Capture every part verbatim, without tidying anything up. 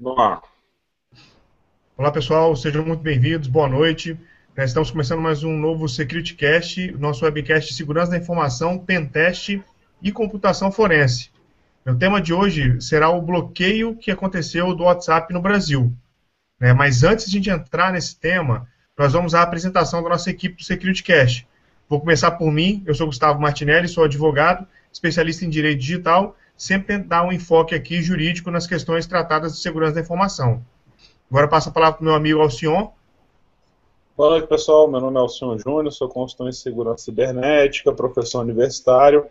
Vamos lá. Olá, pessoal, sejam muito bem-vindos, boa noite. Estamos começando mais um novo SecurityCast, nosso webcast de segurança da informação, pentest e computação forense. O tema de hoje será o bloqueio que aconteceu do WhatsApp no Brasil. Mas antes de a gente entrar nesse tema, nós vamos à apresentação da nossa equipe do SecurityCast. Vou começar por mim, eu sou Gustavo Martinelli, sou advogado, especialista em Direito Digital, sempre dar um enfoque aqui jurídico nas questões tratadas de segurança da informação. Agora passa a palavra para o meu amigo Alcion. Boa noite, pessoal, meu nome é Alcion Júnior, sou consultor em segurança cibernética, professor universitário.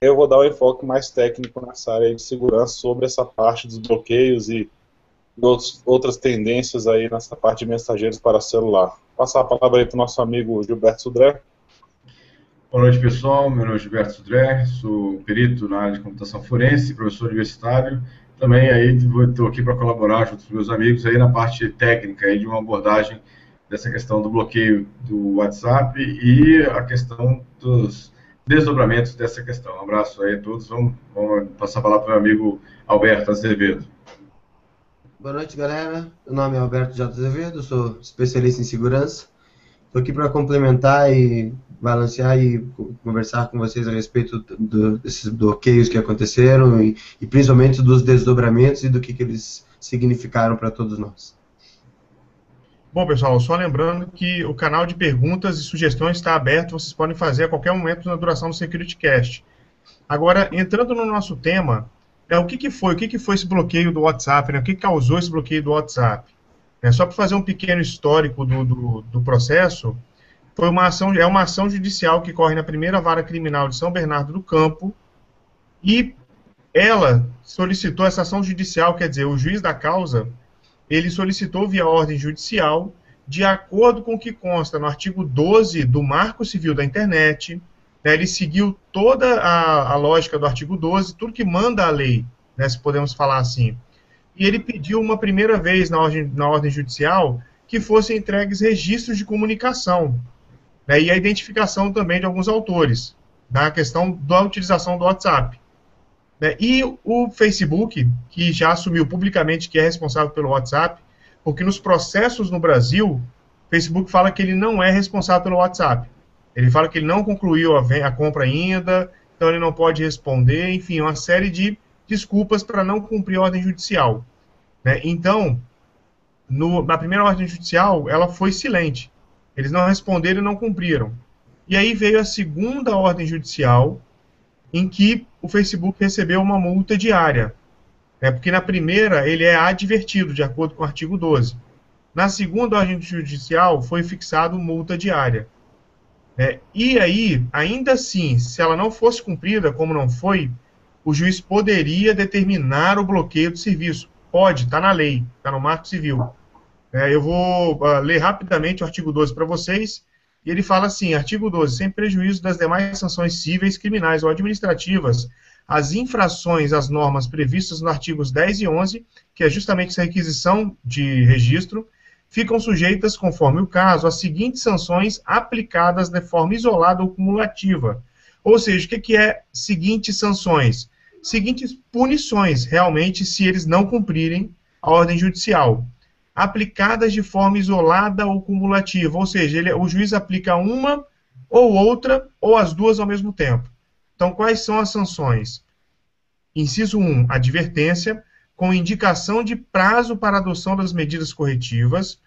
Eu vou dar um enfoque mais técnico nessa área de segurança sobre essa parte dos bloqueios e outros, outras tendências aí nessa parte de mensageiros para celular. Passar a palavra aí para o nosso amigo Gilberto Sudré. Boa noite, pessoal. Meu nome é Gilberto Sudré, sou perito na área de computação forense, professor universitário. Também aí estou aqui para colaborar junto com meus amigos aí na parte técnica aí de uma abordagem dessa questão do bloqueio do WhatsApp e a questão dos desdobramentos dessa questão. Um abraço aí a todos. Vamos, vamos passar a palavra para o meu amigo Alberto de Azevedo. Boa noite, galera. Meu nome é Alberto de Azevedo, sou especialista em segurança. Estou aqui para complementar e balancear e conversar com vocês a respeito do, desses bloqueios que aconteceram e, e principalmente dos desdobramentos e do que, que eles significaram para todos nós. Bom, pessoal, só lembrando que o canal de perguntas e sugestões está aberto, vocês podem fazer a qualquer momento na duração do SecurityCast. Agora, entrando no nosso tema, é, o que, que foi? O que, que foi esse bloqueio do WhatsApp? Né? O que causou esse bloqueio do WhatsApp? É, só para fazer um pequeno histórico do, do, do processo, foi uma ação, é uma ação judicial que corre na primeira vara criminal de São Bernardo do Campo e ela solicitou essa ação judicial, quer dizer, o juiz da causa, ele solicitou via ordem judicial, de acordo com o que consta no artigo doze do Marco Civil da Internet, né, ele seguiu toda a, a lógica do artigo doze, tudo que manda a lei, né, se podemos falar assim. E ele pediu uma primeira vez na ordem, na ordem judicial que fossem entregues registros de comunicação, né, e a identificação também de alguns autores, na questão da utilização do WhatsApp. Né, e o Facebook, que já assumiu publicamente que é responsável pelo WhatsApp, porque nos processos no Brasil, o Facebook fala que ele não é responsável pelo WhatsApp. Ele fala que ele não concluiu a, a compra ainda, então ele não pode responder, enfim, uma série de desculpas para não cumprir a ordem judicial. Né? Então, no, na primeira ordem judicial, ela foi silente. Eles não responderam e não cumpriram. E aí veio a segunda ordem judicial, em que o Facebook recebeu uma multa diária. Né? Porque na primeira, ele é advertido, de acordo com o artigo doze. Na segunda ordem judicial, foi fixado multa diária. Né? E aí, ainda assim, se ela não fosse cumprida, como não foi, o juiz poderia determinar o bloqueio do serviço. Pode, está na lei, está no Marco Civil. É, eu vou uh, ler rapidamente o artigo doze para vocês, e ele fala assim, artigo doze, sem prejuízo das demais sanções cíveis, criminais ou administrativas, as infrações às normas previstas nos artigos dez e onze, que é justamente essa requisição de registro, ficam sujeitas, conforme o caso, às seguintes sanções aplicadas de forma isolada ou cumulativa. Ou seja, o que, que é seguintes sanções? Seguintes punições, realmente, se eles não cumprirem a ordem judicial. Aplicadas de forma isolada ou cumulativa, ou seja, ele, o juiz aplica uma ou outra, ou as duas ao mesmo tempo. Então, quais são as sanções? Inciso um, advertência, com indicação de prazo para adoção das medidas corretivas.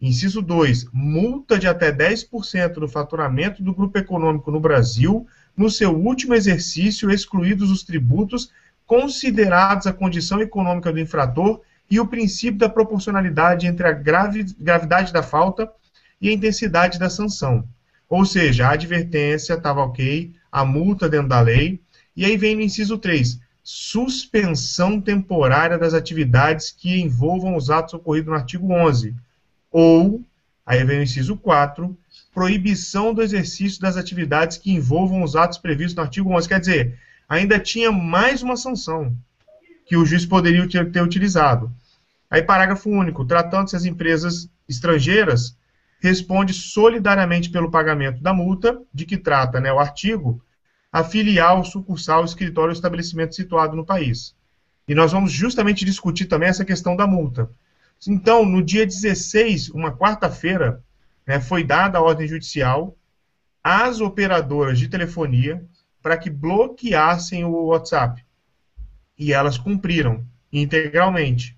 Inciso dois, multa de até dez por cento do faturamento do grupo econômico no Brasil, no seu último exercício, excluídos os tributos, considerados a condição econômica do infrator e o princípio da proporcionalidade entre a gravidade da falta e a intensidade da sanção. Ou seja, a advertência estava ok, a multa dentro da lei. E aí vem no inciso três, suspensão temporária das atividades que envolvam os atos ocorridos no artigo onze. Ou, aí vem o inciso quatro, proibição do exercício das atividades que envolvam os atos previstos no artigo onze. Quer dizer, ainda tinha mais uma sanção que o juiz poderia ter utilizado. Aí, parágrafo único, tratando-se das empresas estrangeiras, responde solidariamente pelo pagamento da multa, de que trata, né, o artigo, a filial, sucursal, escritório ou estabelecimento situado no país. E nós vamos justamente discutir também essa questão da multa. Então, no dia dezesseis, uma quarta-feira, né, foi dada a ordem judicial às operadoras de telefonia para que bloqueassem o WhatsApp. E elas cumpriram integralmente.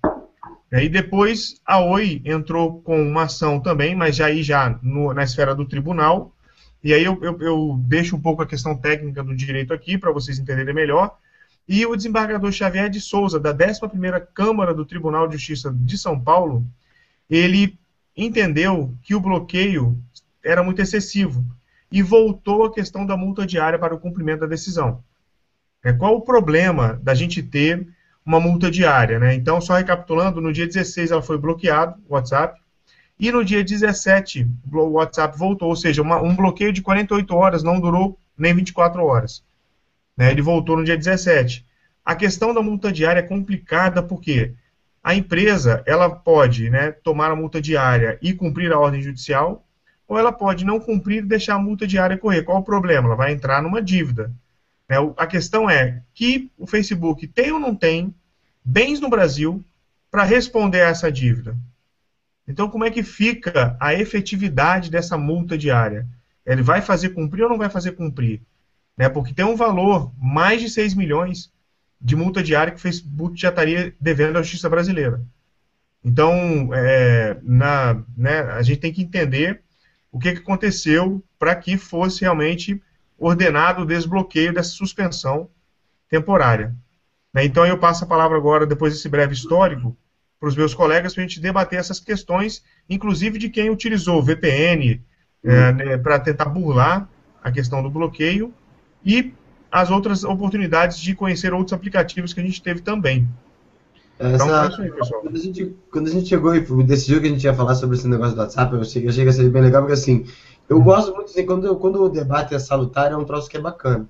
E depois a Oi entrou com uma ação também, mas já aí já no, na esfera do tribunal. E aí eu, eu, eu deixo um pouco a questão técnica do direito aqui, para vocês entenderem melhor. E o desembargador Xavier de Souza, da décima primeira Câmara do Tribunal de Justiça de São Paulo, ele entendeu que o bloqueio era muito excessivo e voltou a questão da multa diária para o cumprimento da decisão. Qual o problema da gente ter uma multa diária, né? Então, só recapitulando, no dia dezesseis ela foi bloqueada, o WhatsApp, e no dia dezessete o WhatsApp voltou, ou seja, uma, um bloqueio de quarenta e oito horas não durou nem vinte e quatro horas. Né, ele voltou no dia dezessete. A questão da multa diária é complicada porque a empresa ela pode, né, tomar a multa diária e cumprir a ordem judicial, ou ela pode não cumprir e deixar a multa diária correr. Qual o problema? Ela vai entrar numa dívida. Né, a questão é que o Facebook tem ou não tem bens no Brasil para responder a essa dívida. Então, como é que fica a efetividade dessa multa diária? Ele vai fazer cumprir ou não vai fazer cumprir? Porque tem um valor, mais de seis milhões de multa diária que o Facebook já estaria devendo à justiça brasileira. Então, é, na, né, a gente tem que entender o que, que aconteceu para que fosse realmente ordenado o desbloqueio dessa suspensão temporária. Então, eu passo a palavra agora, depois desse breve histórico, para os meus colegas, para a gente debater essas questões, inclusive de quem utilizou o V P N uhum. é, né, para tentar burlar a questão do bloqueio, e as outras oportunidades de conhecer outros aplicativos que a gente teve também. Essa, então, é isso aí, pessoal. Quando a gente, quando a gente chegou e decidiu que a gente ia falar sobre esse negócio do WhatsApp, eu achei, achei que ia ser bem legal, porque assim, eu gosto muito, assim, quando, quando o debate é salutar, é um troço que é bacana.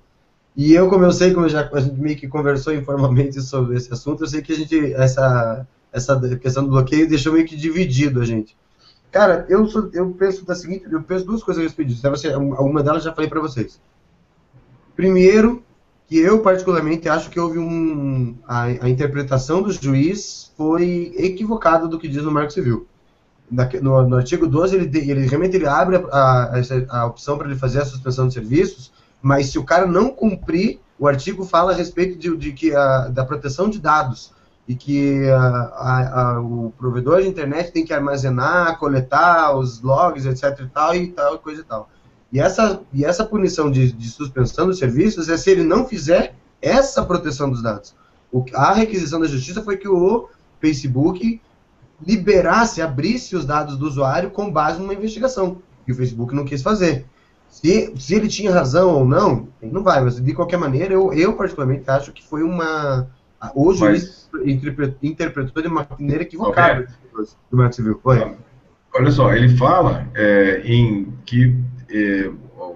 E eu, como eu sei, como eu já, a gente meio que conversou informalmente sobre esse assunto, eu sei que a gente, essa, essa questão do bloqueio deixou meio que dividido a gente. Cara, eu, sou, eu penso da seguinte, eu penso duas coisas a respeito disso, uma delas eu já falei para vocês. Primeiro, que eu particularmente acho que houve um... A, a interpretação do juiz foi equivocada do que diz no Marco Civil. Na, no, no artigo doze, ele, ele realmente ele abre a, a, a opção para ele fazer a suspensão de serviços, mas se o cara não cumprir, o artigo fala a respeito de, de que a, da proteção de dados, e que a, a, a, o provedor de internet tem que armazenar, coletar os logs, etc e tal, e tal, coisa e tal. E essa, e essa punição de, de suspensão dos serviços é se ele não fizer essa proteção dos dados. O, a requisição da justiça foi que o Facebook liberasse, abrisse os dados do usuário com base numa investigação, que o Facebook não quis fazer. Se, se ele tinha razão ou não, não vai, mas de qualquer maneira, eu, eu particularmente acho que foi uma... O juiz mas... interpretou de uma maneira equivocada okay. do Marco Civil. Foi. Olha só, ele fala é, em que... o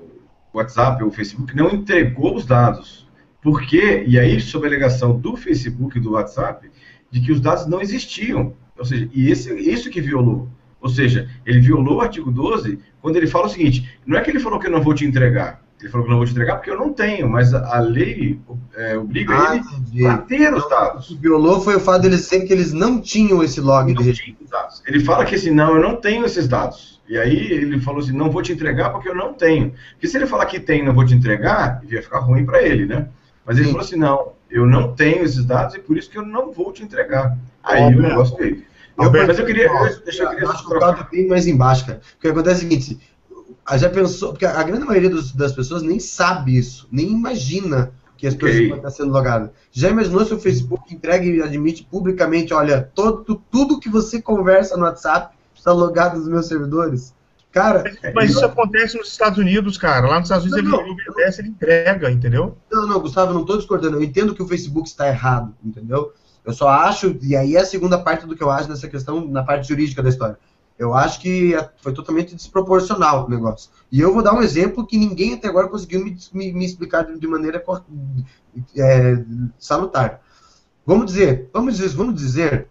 WhatsApp ou o Facebook não entregou os dados, porque, e aí sob a alegação do Facebook e do WhatsApp, de que os dados não existiam, ou seja, e esse, isso que violou, ou seja, ele violou o artigo doze, quando ele fala o seguinte, não é que ele falou que eu não vou te entregar, ele falou que eu não vou te entregar porque eu não tenho, mas a, a lei é, obriga ah, ele a ter os dados. O que violou foi o fato de eles serem que eles não tinham esse log de registro. Ele fala que assim, não, eu não tenho esses dados. E aí ele falou assim, não vou te entregar porque eu não tenho. Porque se ele falar que tem, não vou te entregar, ia ficar ruim para ele, né? Mas ele Sim. falou assim, não, eu não tenho esses dados e por isso que eu não vou te entregar. Aí Óbvio. eu não gostei. Mas eu queria... Eu, deixa eu, eu queria acho que o caso bem mais embaixo, cara. Porque acontece o seguinte, já pensou, porque a grande maioria dos, das pessoas nem sabe isso, nem imagina que as pessoas okay. estão sendo logadas. Já imaginou se o Facebook entrega e admite publicamente, olha, todo, tudo que você conversa no WhatsApp está logado nos meus servidores? Cara... Mas isso eu... acontece nos Estados Unidos, cara. Lá nos Estados Unidos não, ele não. obedece, ele entrega, entendeu? Não, não, Gustavo, eu não estou discordando. Eu entendo que o Facebook está errado, entendeu? Eu só acho, e aí é a segunda parte do que eu acho nessa questão, na parte jurídica da história. Eu acho que foi totalmente desproporcional o negócio. E eu vou dar um exemplo que ninguém até agora conseguiu me, me, me explicar de maneira é, salutar. Vamos dizer, vamos dizer, vamos dizer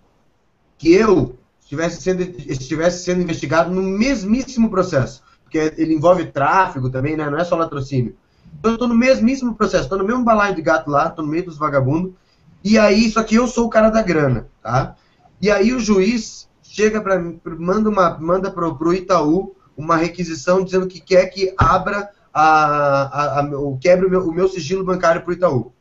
que eu Estivesse sendo, estivesse sendo investigado no mesmíssimo processo, porque ele envolve tráfego também, né? Não é só latrocínio. Então, eu estou no mesmíssimo processo, estou no mesmo balaio de gato lá, estou no meio dos vagabundos, E aí, só que eu sou o cara da grana, tá? E aí o juiz chega para mim, manda uma, manda pro, pro Itaú uma requisição dizendo que quer que abra a, a, a, o quebre o meu, o meu sigilo bancário pro Itaú.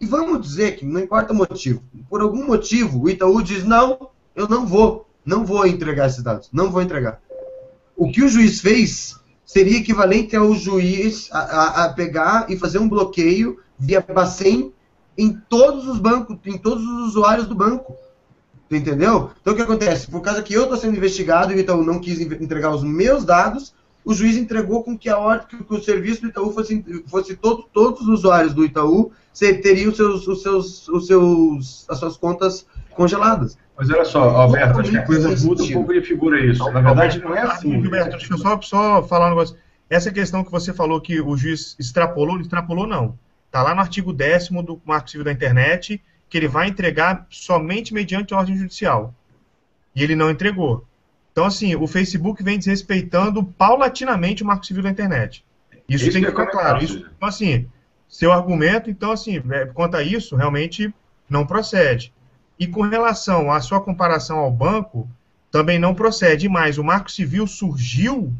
E vamos dizer que não importa o motivo. Por algum motivo, o Itaú diz, não, eu não vou, não vou entregar esses dados, não vou entregar. O que o juiz fez seria equivalente ao juiz a, a, a pegar e fazer um bloqueio via Bacen em todos os bancos, em todos os usuários do banco. Entendeu? Então o que acontece? Por causa que eu estou sendo investigado e o Itaú não quis entregar os meus dados, o juiz entregou com que a ordem que o serviço do Itaú fosse, fosse todo, todos os usuários do Itaú teriam os seus, os seus, os seus, as suas contas congeladas. Mas olha só, Alberto, acho que a coisa muda um pouco de figura isso. Na verdade, não é assim. Gilberto, acho que eu só, só falar um negócio. Essa questão que você falou que o juiz extrapolou, não extrapolou não. Está lá no artigo décimo do Marco Civil da Internet, que ele vai entregar somente mediante ordem judicial. E ele não entregou. Então, assim, o Facebook vem desrespeitando paulatinamente o Marco Civil da Internet. Isso, isso tem que ficar claro. Isso, então, assim, seu argumento, então, assim, quanto a isso, realmente não procede. E com relação à sua comparação ao banco, também não procede mais. O Marco Civil surgiu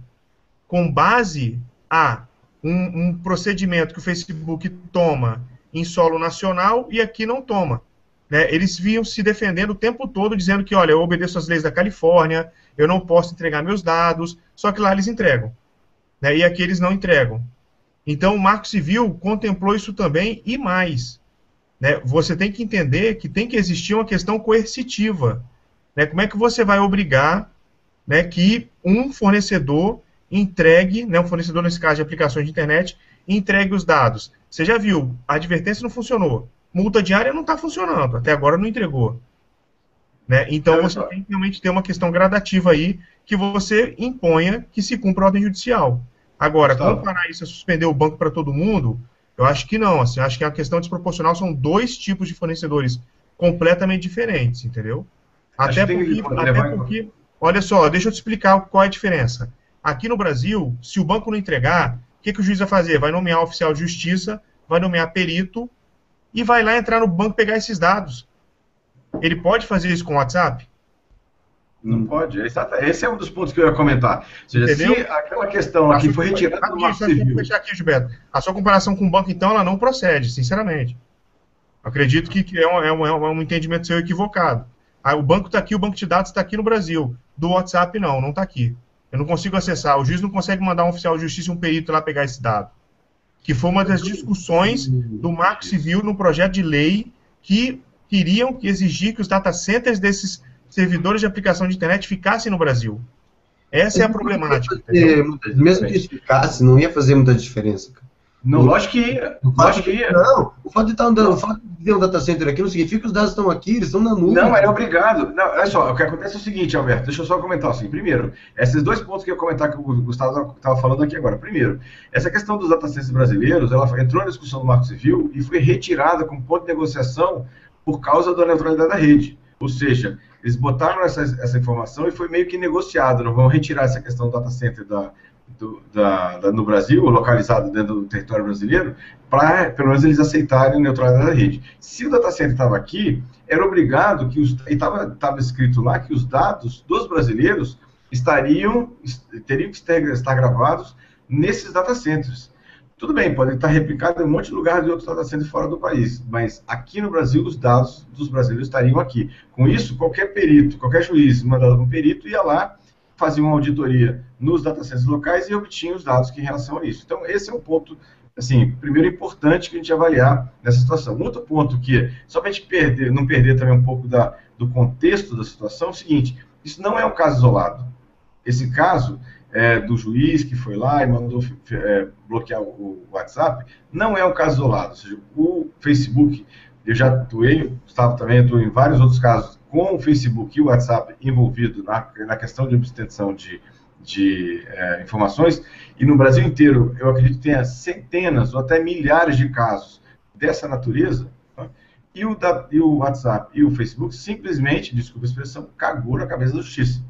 com base a um, um procedimento que o Facebook toma em solo nacional e aqui não toma. Né? Eles vinham se defendendo o tempo todo, dizendo que, olha, eu obedeço as leis da Califórnia, eu não posso entregar meus dados, só que lá eles entregam. Né? E aqui eles não entregam. Então, o Marco Civil contemplou isso também e mais. Né? Você tem que entender que tem que existir uma questão coercitiva. Né? Como é que você vai obrigar, né, que um fornecedor entregue, né, um fornecedor, nesse caso, de aplicações de internet, entregue os dados? Você já viu, a advertência não funcionou. Multa diária não está funcionando, até agora não entregou. Né? Então, você tem que realmente ter uma questão gradativa aí, que você imponha que se cumpra a ordem judicial. Agora, comparar isso a suspender o banco para todo mundo, eu acho que não. Assim, acho que a questão desproporcional são dois tipos de fornecedores completamente diferentes, entendeu? Até porque, até porque, olha só, deixa eu te explicar qual é a diferença. Aqui no Brasil, se o banco não entregar, o que, que o juiz vai fazer? Vai nomear oficial de justiça, vai nomear perito e vai lá entrar no banco pegar esses dados. Ele pode fazer isso com o WhatsApp? Não pode. Esse é um dos pontos que eu ia comentar. Ou seja, entendeu? Se aquela questão aqui foi retirada do Marco Civil... Deixa aqui, Gilberto. A sua comparação com o banco, então, ela não procede, sinceramente. Acredito que é um, é um, é um entendimento seu equivocado. Ah, o banco está aqui, o banco de dados está aqui no Brasil. Do WhatsApp, não, não está aqui. Eu não consigo acessar, o juiz não consegue mandar um oficial de justiça, um perito lá pegar esse dado. Que foi uma das discussões do Marco Civil no projeto de lei que queriam exigir que os data centers desses servidores de aplicação de internet ficassem no Brasil. Essa é a problemática. Fazer, mesmo que isso ficasse, não ia fazer muita diferença. Cara. Não, lógico que ia. Lógico que ia. Não, o fato de estar andando, o fato de ter um data center aqui não significa que os dados estão aqui, eles estão na nuvem. Não, mas é obrigado. Não, olha só, o que acontece é o seguinte, Alberto, deixa eu só comentar assim. Primeiro, esses dois pontos que eu ia comentar que o Gustavo estava falando aqui agora. Primeiro, essa questão dos data centers brasileiros, ela entrou na discussão do Marco Civil e foi retirada como ponto de negociação por causa da neutralidade da rede. Ou seja, eles botaram essa, essa informação e foi meio que negociado, não vão retirar essa questão do data center da... Do, da, da, no Brasil, localizado dentro do território brasileiro, para, pelo menos, eles aceitarem a neutralidade da rede. Se o data center estava aqui, era obrigado que os... E estava escrito lá que os dados dos brasileiros estariam... teriam que ter, estar gravados nesses data centers. Tudo bem, podem estar replicados em um monte de lugares de outros data centers fora do país, mas aqui no Brasil, os dados dos brasileiros estariam aqui. Com isso, qualquer perito, qualquer juiz mandado por um perito ia lá, fazia uma auditoria nos data centers locais e obtinha os dados que em relação a isso. Então, esse é um ponto, assim, primeiro importante que a gente avaliar nessa situação. Outro ponto que, só para a gente perder, não perder também um pouco da, do contexto da situação, é o seguinte, isso não é um caso isolado. Esse caso é, do juiz que foi lá e mandou é, bloquear o, o WhatsApp, não é um caso isolado. Ou seja, o Facebook, eu já atuei, o Gustavo também atuou em vários outros casos, com o Facebook e o WhatsApp envolvido na, na questão de obtenção de, de é, informações, e no Brasil inteiro, eu acredito que tenha centenas ou até milhares de casos dessa natureza, tá? e, o da, e o WhatsApp e o Facebook simplesmente, desculpa a expressão, cagou na cabeça da justiça.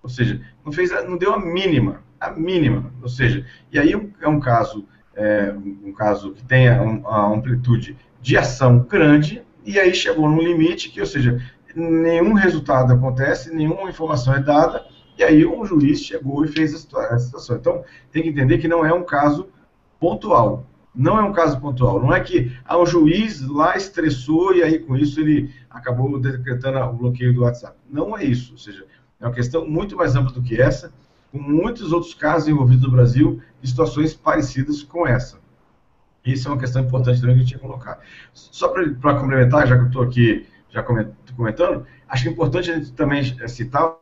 Ou seja, não, fez, não deu a mínima, a mínima, ou seja, e aí é um caso, é, um caso que tenha um, uma amplitude de ação grande, e aí chegou num limite que, ou seja, nenhum resultado acontece, nenhuma informação é dada, e aí um juiz chegou e fez a situação. Então, tem que entender que não é um caso pontual. Não é um caso pontual. Não é que ah, um juiz lá estressou e aí com isso ele acabou decretando o bloqueio do WhatsApp. Não é isso. Ou seja, é uma questão muito mais ampla do que essa, com muitos outros casos envolvidos no Brasil, em situações parecidas com essa. Isso é uma questão importante também que a gente ia colocar. Só para complementar, já que eu estou aqui já comentando, acho importante a gente também citar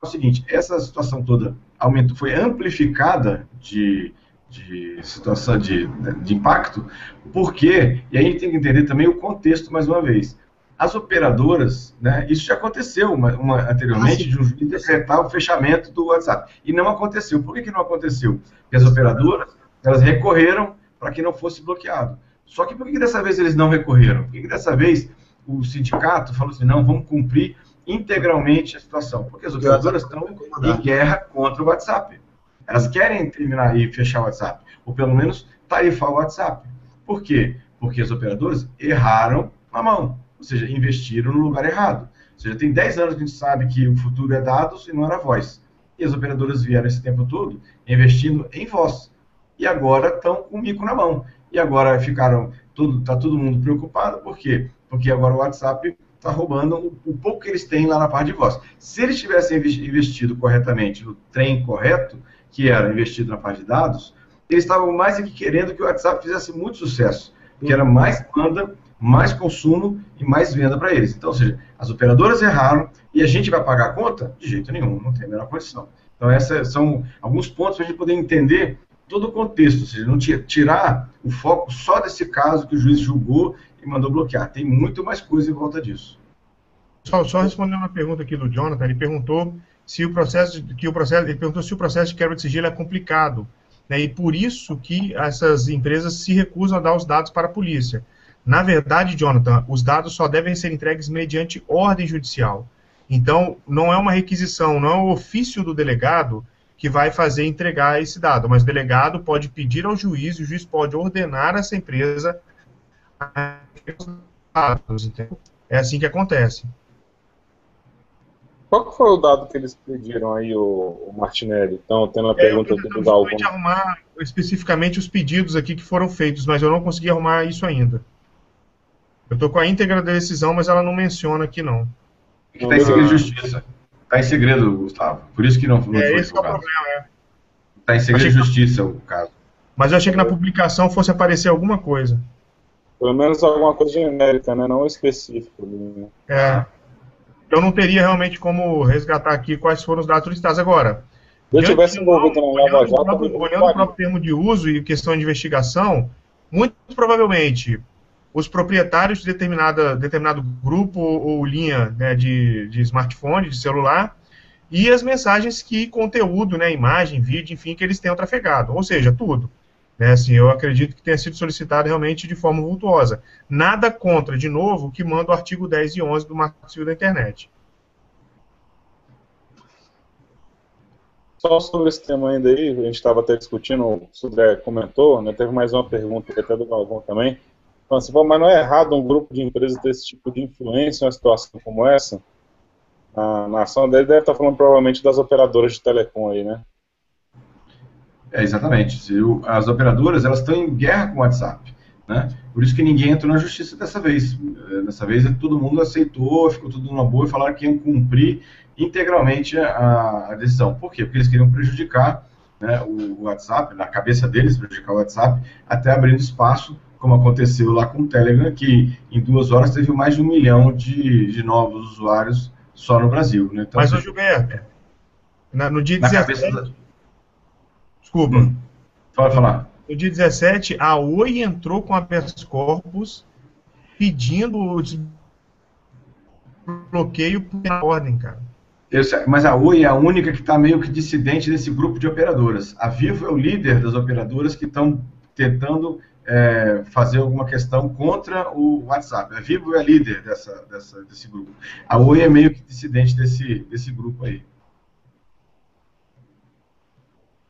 o seguinte, essa situação toda aumentou, foi amplificada de, de situação de, de impacto, porque, e aí a gente tem que entender também o contexto mais uma vez, as operadoras, né, isso já aconteceu uma, uma, anteriormente, de um juiz decretar o fechamento do WhatsApp, e não aconteceu. Por que, que não aconteceu? Porque as operadoras, elas recorreram para que não fosse bloqueado. Só que por que, que dessa vez eles não recorreram? Por que, que dessa vez o sindicato falou assim, não, vamos cumprir integralmente a situação, porque as operadoras estão em guerra contra o WhatsApp. Elas querem terminar e fechar o WhatsApp, ou pelo menos tarifar o WhatsApp. Por quê? Porque as operadoras erraram na mão, ou seja, investiram no lugar errado. Ou seja, tem dez anos que a gente sabe que o futuro é dados e não era voz. E as operadoras vieram esse tempo todo investindo em voz. E agora estão com o mico na mão. E agora ficaram, todo, tá todo mundo preocupado, por quê? Porque agora o WhatsApp está roubando o, o pouco que eles têm lá na parte de voz. Se eles tivessem investido corretamente no trem correto, que era investido na parte de dados, eles estavam mais aqui querendo que o WhatsApp fizesse muito sucesso, que era mais demanda, mais consumo e mais venda para eles. Então, ou seja, as operadoras erraram e a gente vai pagar a conta? De jeito nenhum, não tem a menor condição. Então, esses são alguns pontos para a gente poder entender todo o contexto, ou seja, não tirar o foco só desse caso que o juiz julgou e mandou bloquear. Tem muito mais coisa em volta disso. Só, só respondendo uma pergunta aqui do Jonathan, ele perguntou se o processo de, que o processo, ele perguntou se o processo de quebra de sigilo é complicado, né? E por isso que essas empresas se recusam a dar os dados para a polícia. Na verdade, Jonathan, os dados só devem ser entregues mediante ordem judicial. Então, não é uma requisição, não é o ofício do delegado que vai fazer entregar esse dado, mas o delegado pode pedir ao juiz, o juiz pode ordenar essa empresa dados. É assim que acontece. Qual foi o dado que eles pediram aí, o Martinelli? Então, tendo a pergunta do Gustavo. Eu vou tentar arrumar especificamente os pedidos aqui que foram feitos, mas eu não consegui arrumar isso ainda. Eu estou com a íntegra da decisão, mas ela não menciona aqui, não. Está em segredo de justiça. Está em segredo, Gustavo. Por isso que não, não é, foi esse o caso. É o problema, é. Está em segredo de justiça o caso. Mas eu achei que na publicação fosse aparecer alguma coisa. Pelo menos alguma coisa genérica, né? Não específica. Né? É. Eu não teria realmente como resgatar aqui quais foram os dados solicitados agora. Eu tivesse envolvido na Lava Jato, olhando o próprio termo de uso e questão de investigação, muito provavelmente os proprietários de determinada, determinado grupo ou linha, né, de, de smartphone, de celular, e as mensagens que conteúdo, né, imagem, vídeo, enfim, que eles tenham trafegado, ou seja, tudo. Né, assim, eu acredito que tenha sido solicitado realmente de forma vultuosa. Nada contra, de novo, o que manda o artigo dez e onze do Marco Civil da Internet. Só sobre esse tema ainda aí, a gente estava até discutindo, o Sudré comentou, né, teve mais uma pergunta até do Galvão também. Então, assim, mas não é errado um grupo de empresas desse tipo de influência em uma situação como essa? Na, na ação dele deve estar falando provavelmente das operadoras de telecom aí, né? É, exatamente. As operadoras, elas estão em guerra com o WhatsApp, né? Por isso que ninguém entrou na justiça dessa vez. Dessa vez todo mundo aceitou, ficou tudo numa boa e falaram que iam cumprir integralmente a, a decisão. Por quê? Porque eles queriam prejudicar, né, o WhatsApp, na cabeça deles, prejudicar o WhatsApp, até abrindo espaço, como aconteceu lá com o Telegram, que em duas horas teve mais de um milhão de, de novos usuários só no Brasil. Né? Então, mas, ô Gilberto, na, no dia dezessete... Desculpa. Hum. Pode falar. No dia dezessete, a Oi entrou com a habeas corpus pedindo o bloqueio por ordem, cara. Eu sei, mas a Oi é a única que está meio que dissidente desse grupo de operadoras. A Vivo é o líder das operadoras que estão tentando é, fazer alguma questão contra o WhatsApp. A Vivo é a líder dessa, dessa, desse grupo. A Oi é meio que dissidente desse, desse grupo aí.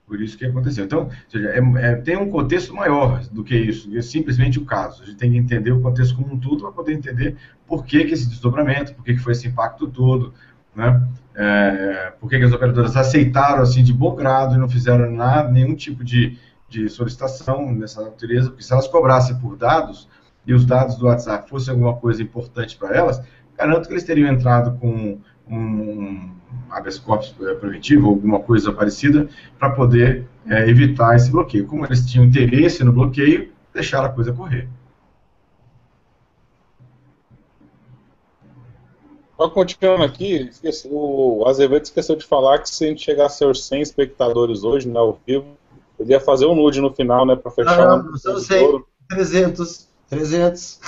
Por isso que aconteceu. Então, ou seja, é, é, tem um contexto maior do que isso, é simplesmente o caso. A gente tem que entender o contexto como um todo para poder entender por que, que esse desdobramento, por que, que foi esse impacto todo, né? É, por que, que as operadoras aceitaram assim de bom grado e não fizeram nada, nenhum tipo de, de solicitação nessa natureza, porque se elas cobrassem por dados e os dados do WhatsApp fossem alguma coisa importante para elas, garanto que eles teriam entrado com um habeas corpus preventivo, alguma coisa parecida, para poder é, evitar esse bloqueio. Como eles tinham interesse no bloqueio, deixaram a coisa correr. Continuando aqui, esqueci, o Azevedo esqueceu de falar que se a gente chegasse aos cem espectadores hoje, né, ao vivo, ele ia fazer um nude no final, né, para fechar. Não, não, não sei, trezentos. trezentos.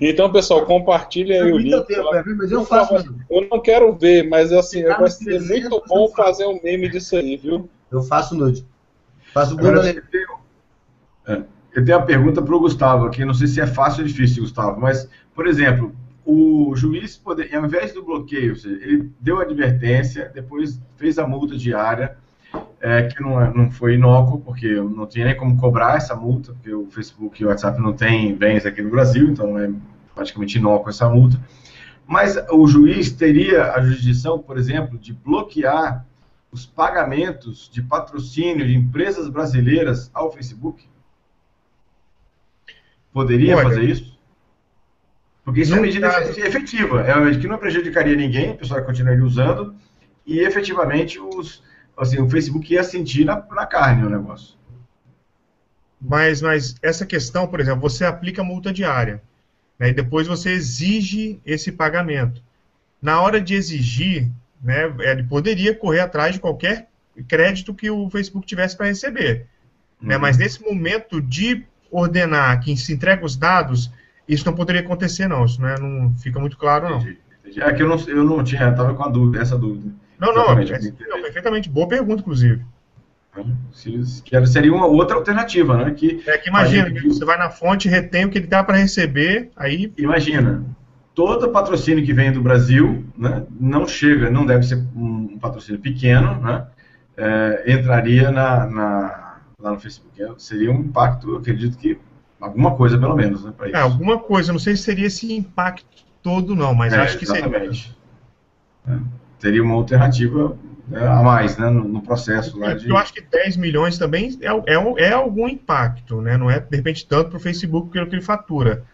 Então, pessoal, compartilha aí o link. Tempo, mas eu, faço, eu não quero ver, mas assim, eu vai ser muito bom fazer um meme disso aí, viu? Eu faço nude. Faço agora, eu, tenho, é, eu tenho uma pergunta para o Gustavo aqui, não sei se é fácil ou difícil, Gustavo, mas, por exemplo, o juiz, poder, ao invés do bloqueio, ou seja, ele deu a advertência, depois fez a multa diária, é, que não, não foi inócuo, porque eu não tinha nem como cobrar essa multa, porque o Facebook e o WhatsApp não têm bens aqui no Brasil, então é praticamente inócuo essa multa. Mas o juiz teria a jurisdição, por exemplo, de bloquear os pagamentos de patrocínio de empresas brasileiras ao Facebook? Poderia Olha, fazer isso? Porque isso é uma medida caso. efetiva, é uma medida que não prejudicaria ninguém, o pessoal continuaria usando, e efetivamente os... Assim, o Facebook ia sentir na, na carne o negócio. Mas, mas essa questão, por exemplo, você aplica a multa diária, né, e depois você exige esse pagamento. Na hora de exigir, né, ele poderia correr atrás de qualquer crédito que o Facebook tivesse para receber. Uhum. Né, mas nesse momento de ordenar que se entregue os dados, isso não poderia acontecer, não. Isso né, não fica muito claro, não. Entendi, entendi. É que eu não, eu não tinha, estava com a dúvida, essa dúvida. Não, não, não, perfeitamente. Boa pergunta, inclusive. Seria uma outra alternativa, né? Que, é que imagina, gente... você vai na fonte, retém o que ele dá para receber, aí... Imagina, todo patrocínio que vem do Brasil, né, não chega, não deve ser um patrocínio pequeno, né, é, entraria na, na, lá no Facebook. Seria um impacto, eu acredito que alguma coisa, pelo menos, né, para isso. É, alguma coisa, não sei se seria esse impacto todo, não, mas é, acho que exatamente. seria... É. Seria uma alternativa é, a mais, né, no, no processo lá de... Eu acho que dez milhões também é, é, é algum impacto, né, não é, de repente, tanto para o Facebook pelo que ele fatura.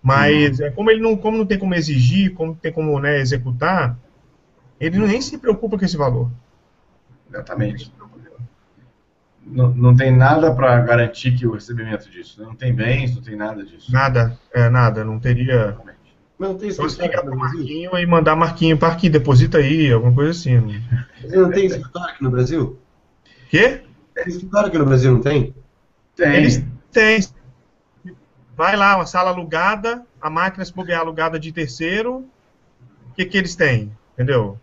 Mas, hum. como ele não, como não tem como exigir, como não tem como né, executar, ele nem se preocupa com esse valor. Exatamente. Não, não tem nada para garantir que o recebimento disso, né? Não tem bens, não tem nada disso. Nada, é, nada, não teria... Exatamente. Não tem então, escritório no Brasil? E mandar Marquinho para aqui, deposita aí, alguma coisa assim. Né? Você não tem escritório aqui no Brasil? Quê? Tem escritório aqui no Brasil, não tem? Tem. Eles têm. Vai lá, uma sala alugada, a máquina se bobear alugada de terceiro, o que, que eles têm? Entendeu?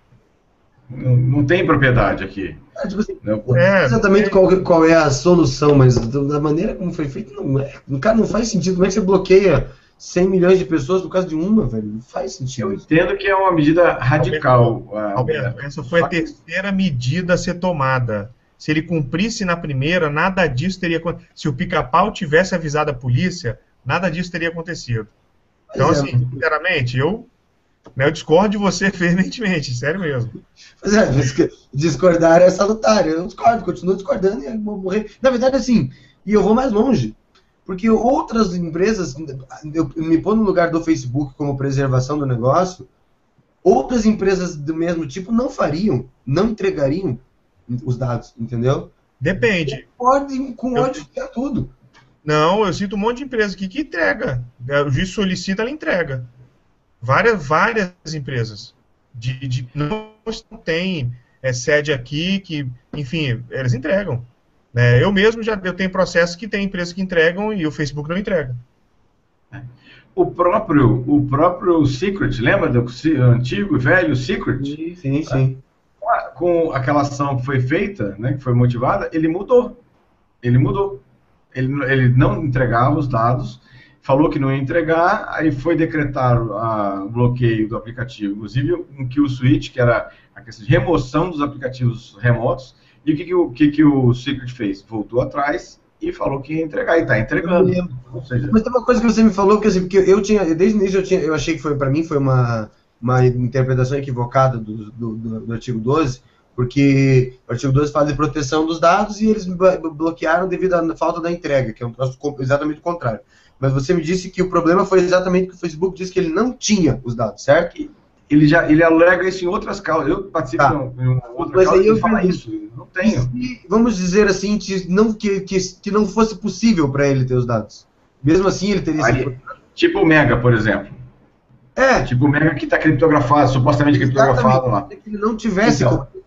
Não, não tem propriedade aqui. É, tipo assim, não, não é, exatamente é. Qual, qual é a solução, mas da maneira como foi feito, não, é, cara, não faz sentido. Como é que você bloqueia cem milhões de pessoas por causa de uma, velho? Não faz sentido. Eu entendo que é uma medida radical. Alberto, Alberto, essa foi a terceira medida a ser tomada. Se ele cumprisse na primeira, nada disso teria acontecido. Se o Pica-Pau tivesse avisado a polícia, nada disso teria acontecido. Então, pois assim, é. sinceramente, eu, né, eu discordo de você fermentemente, sério mesmo. Pois é, discordar é salutar. Eu discordo, continuo discordando e vou morrer. Na verdade, assim, e eu vou mais longe. Porque outras empresas, eu me pondo no lugar do Facebook como preservação do negócio, outras empresas do mesmo tipo não fariam, não entregariam os dados, entendeu? Depende. Pode, com ódio, ficar tudo. Não, eu sinto um monte de empresa aqui que entrega. O juiz solicita, ela entrega. Várias, várias empresas. De, de, não tem é, sede aqui, que, enfim, elas entregam. É, eu mesmo já eu tenho processos que tem empresas que entregam e o Facebook não entrega. O próprio, o próprio Secret, lembra do antigo e velho Secret? Sim, sim. sim. Com aquela ação que foi feita, né, que foi motivada, ele mudou. Ele mudou. Ele, ele não entregava os dados, falou que não ia entregar, aí foi decretado o bloqueio do aplicativo, inclusive um kill switch, que era a questão de remoção dos aplicativos remotos, e o que, que, o, que, que o Secret fez? Voltou atrás e falou que ia entregar, e está entregando. Ou seja... Mas tem uma coisa que você me falou, que, assim, que eu tinha, desde o início eu, tinha, eu achei que foi, para mim foi uma, uma interpretação equivocada do, do, do, do artigo doze, porque o artigo doze fala de proteção dos dados e eles bloquearam devido à falta da entrega, que é um troço exatamente o contrário. Mas você me disse que o problema foi exatamente que o Facebook disse que ele não tinha os dados, certo? Ele, já, ele alega isso em outras causas. Eu participo tá. em uma outra Mas causa aí eu falo isso. Não tenho. Se, vamos dizer assim, que não, que, que, que não fosse possível para ele ter os dados. Mesmo assim, ele teria... Aí, esse... Tipo o Mega, por exemplo. É. Tipo o Mega que está criptografado, supostamente exatamente, criptografado lá. Que ele não tivesse... Então, como...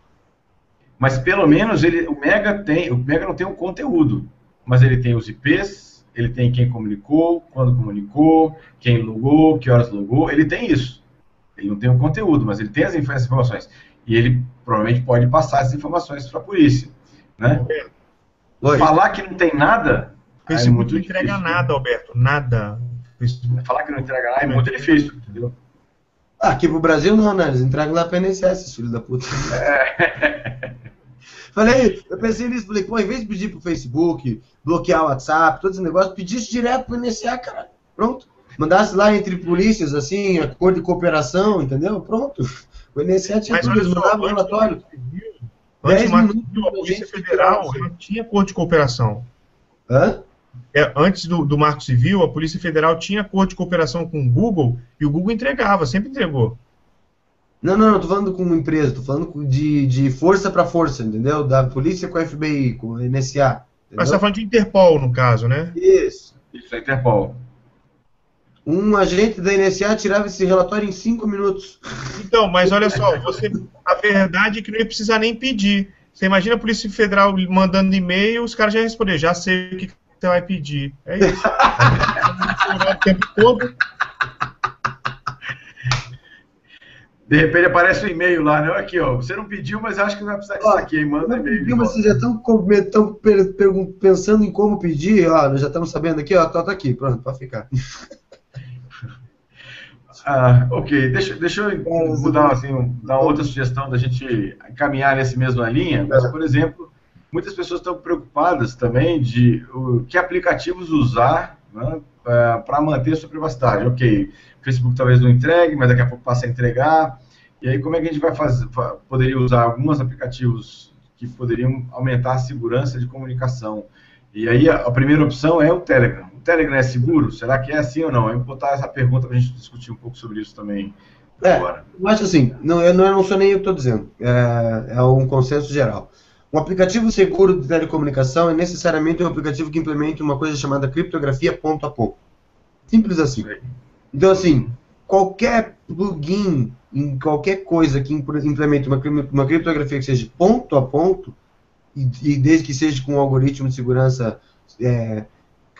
Mas pelo menos ele, o, Mega tem, o Mega não tem o conteúdo, mas ele tem os I Ps, ele tem quem comunicou, quando comunicou, quem logou, que horas logou, ele tem isso. Ele não tem o conteúdo, mas ele tem as informações. E ele provavelmente pode passar essas informações para a polícia. Né? Oi. Falar que não tem nada... O Facebook é muito não entrega difícil. Nada, Alberto, nada. Falar que não entrega nada é muito difícil, entendeu? Ah, aqui pro Brasil não, né? Eles entregam lá para a N S S, filho da puta. É... Falei, eu pensei nisso, falei, pô, em vez de pedir pro Facebook, bloquear o WhatsApp, todo esse negócio, pedisse direto pro N S A, cara, pronto. Mandasse lá entre polícias, assim, acordo de cooperação, entendeu? Pronto. O N S A tinha tudo, eles mandavam o relatório. Antes, a Polícia Federal já tinha acordo de cooperação. Hã? É, antes do, do Marco Civil, a Polícia Federal tinha acordo de cooperação com o Google e o Google entregava, sempre entregou. Não, não, não, tô falando com uma empresa, tô falando de, de força para força, entendeu? Da polícia com a F B I, com a N S A. Entendeu? Mas você tá falando de Interpol, no caso, né? Isso. Isso, é Interpol. Um agente da N S A tirava esse relatório em cinco minutos. Então, mas olha só, você, a verdade é que não ia precisar nem pedir. Você imagina a Polícia Federal mandando e-mail, os caras já responderam, já sei o que você vai pedir. É isso. O tempo todo... De repente aparece um e-mail lá, né? Aqui, ó, você não pediu, mas acho que vai precisar disso aqui, hein? Manda e-mail. Mas vocês já estão pensando em como pedir, ó, nós já estamos sabendo aqui, ó, tá, tá aqui, pronto, pode ficar. Ah, ok, deixa, deixa eu vou dar, assim, um, dar outra sugestão da gente caminhar nessa mesma linha, mas, por exemplo, muitas pessoas estão preocupadas também de o, que aplicativos usar, né, para manter a sua privacidade. Ok, o Facebook talvez não entregue, mas daqui a pouco passa a entregar. E aí, como é que a gente vai fazer? Poderia usar alguns aplicativos que poderiam aumentar a segurança de comunicação. E aí, a primeira opção é o Telegram. O Telegram é seguro? Será que é assim ou não? Eu vou botar essa pergunta para a gente discutir um pouco sobre isso também agora. É, eu acho assim, não, eu não sou nem eu que estou dizendo, é, é um consenso geral. Um aplicativo seguro de telecomunicação é necessariamente um aplicativo que implemente uma coisa chamada criptografia ponto a ponto. Simples assim. Então, assim, qualquer plugin, em qualquer coisa que implemente uma, uma criptografia que seja ponto a ponto, e, e desde que seja com um algoritmo de segurança é,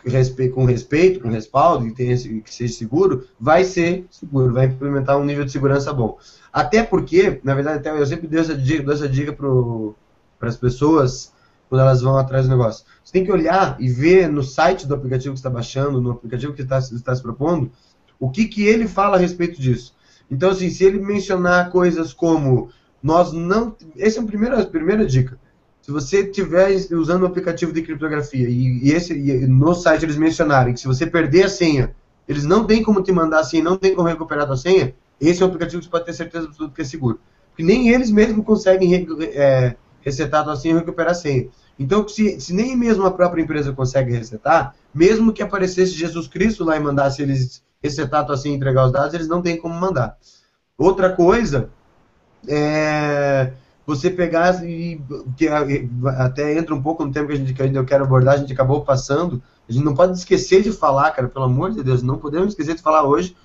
respe, com respeito, com respaldo, e tenha, que seja seguro, vai ser seguro, vai implementar um nível de segurança bom. Até porque, na verdade, até eu sempre dou essa dica, dou essa dica para o... para as pessoas, quando elas vão atrás do negócio. Você tem que olhar e ver no site do aplicativo que você está baixando, no aplicativo que está, está se propondo, o que, que ele fala a respeito disso. Então, assim, se ele mencionar coisas como, nós não... Essa é a primeira, a primeira dica. Se você estiver usando um aplicativo de criptografia e, e, esse, e no site eles mencionarem que se você perder a senha, eles não têm como te mandar a senha, não tem como recuperar a senha, esse é um aplicativo que você pode ter certeza absoluta que é seguro. Porque nem eles mesmos conseguem... É, resetado assim e recuperar a senha. Então, se, se nem mesmo a própria empresa consegue resetar, mesmo que aparecesse Jesus Cristo lá e mandasse eles resetar assim e entregar os dados, eles não têm como mandar. Outra coisa é você pegar, e que até entra um pouco no tempo que, a gente, que eu quero abordar, a gente acabou passando, a gente não pode esquecer de falar, cara, pelo amor de Deus, não podemos esquecer de falar hoje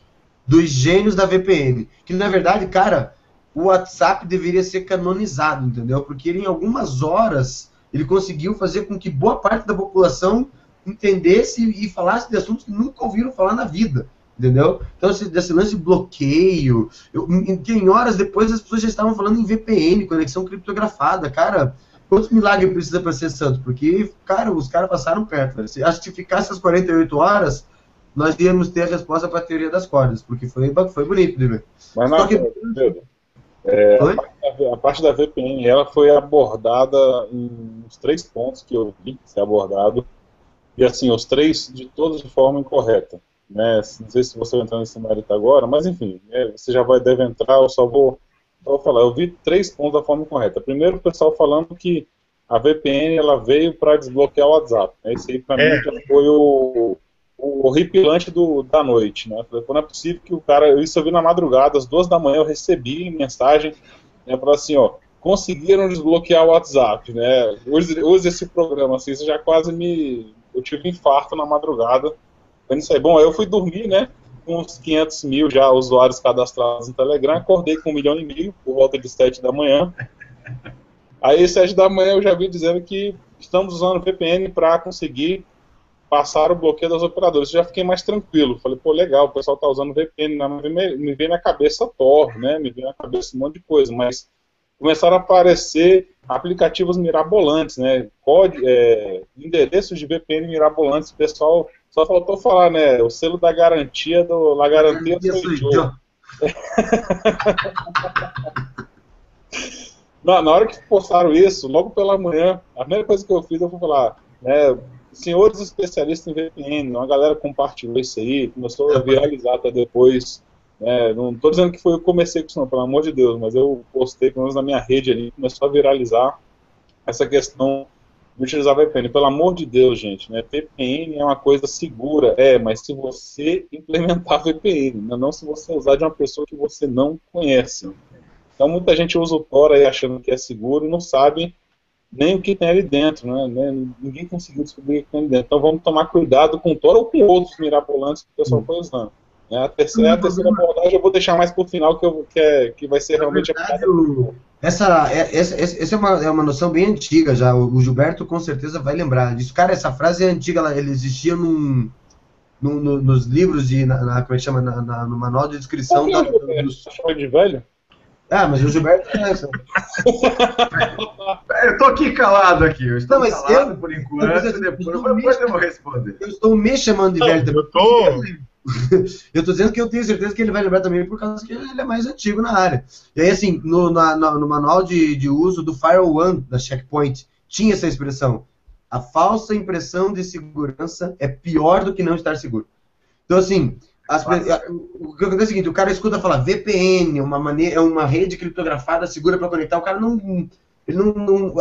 dos gênios da V P N, que na verdade, cara, o WhatsApp deveria ser canonizado, entendeu? Porque ele, em algumas horas, ele conseguiu fazer com que boa parte da população entendesse e falasse de assuntos que nunca ouviram falar na vida, entendeu? Então, esse lance de bloqueio, eu, em horas depois as pessoas já estavam falando em V P N, conexão criptografada, cara, quantos milagres precisa para ser santo? Porque, cara, os caras passaram perto, velho. Acho que se ficasse as quarenta e oito horas, nós íamos ter a resposta para a teoria das cordas, porque foi, foi bonito, né? Mas não, que... é, a, parte da, a parte da V P N, ela foi abordada em uns três pontos que eu vi ser abordado, e assim, os três de todas de forma incorreta, né? Não sei se você vai entrar nesse mérito agora, mas enfim, é, você já vai, deve entrar, eu só vou, só vou falar, eu vi três pontos da forma incorreta. Primeiro, o pessoal falando que a V P N, ela veio para desbloquear o WhatsApp, né? Esse aí para é. mim já foi o... o horripilante do, da noite, né? Não é possível que o cara... Isso eu vi na madrugada, às duas da manhã, eu recebi mensagem, né, para assim, ó, conseguiram desbloquear o WhatsApp, né? Use, use esse programa, assim, isso já quase me... Eu tive infarto na madrugada. Eu não sei. Bom, aí eu fui dormir, né? Com uns quinhentos mil já usuários cadastrados no Telegram, acordei com um milhão e meio, por volta de sete da manhã. Aí, sete da manhã, eu já vi dizendo que estamos usando o V P N para conseguir passaram o bloqueio das operadoras. Eu já fiquei mais tranquilo. Falei, pô, legal, o pessoal tá usando V P N. Me, me veio na cabeça Tor, né? Me veio na cabeça um monte de coisa. Mas começaram a aparecer aplicativos mirabolantes, né? Código, é, endereços de V P N mirabolantes. O pessoal só faltou falar, né? O selo da garantia do... La garantia do seu idioma. Na hora que postaram isso, logo pela manhã, a primeira coisa que eu fiz, eu fui falar, né? Senhores especialistas em V P N, uma galera compartilhou isso aí, começou a viralizar até depois, né? Não estou dizendo que foi eu que comecei com isso não, pelo amor de Deus, mas eu postei, pelo menos na minha rede ali, começou a viralizar essa questão de utilizar V P N. Pelo amor de Deus, gente, né? V P N é uma coisa segura, é, mas se você implementar V P N, não se você usar de uma pessoa que você não conhece. Então muita gente usa o Tor aí achando que é seguro e não sabe nem o que tem ali dentro, né? Ninguém conseguiu descobrir o que tem ali dentro. Então vamos tomar cuidado com o Tor ou com outros mirabolantes que o pessoal foi usando. A terceira, a terceira abordagem eu vou deixar mais para o final, que, eu, que, é, que vai ser realmente a verdade, o, essa, essa, essa é, uma, é uma noção bem antiga já. O Gilberto com certeza vai lembrar disso. Cara, essa frase é antiga, ela, ela existia num, num, nos livros, de, na, na, como é que chama, na, na, no manual de descrição. Você achou de velho? Ah, mas o Gilberto é essa. Eu tô aqui calado aqui. Eu estou não, mas calado eu, por enquanto. Eu, eu, depois eu, depois eu vou responder. Eu estou me chamando de não, velho também. Eu tô... eu tô dizendo que eu tenho certeza que ele vai lembrar também, por causa que ele é mais antigo na área. E aí, assim, no, na, no, no manual de, de uso do Firewall, da Checkpoint, tinha essa expressão. A falsa impressão de segurança é pior do que não estar seguro. Então, assim... As, o que acontece é o seguinte, o cara escuta falar V P N, uma maneira, é uma rede criptografada segura para conectar, o cara não, ele não, não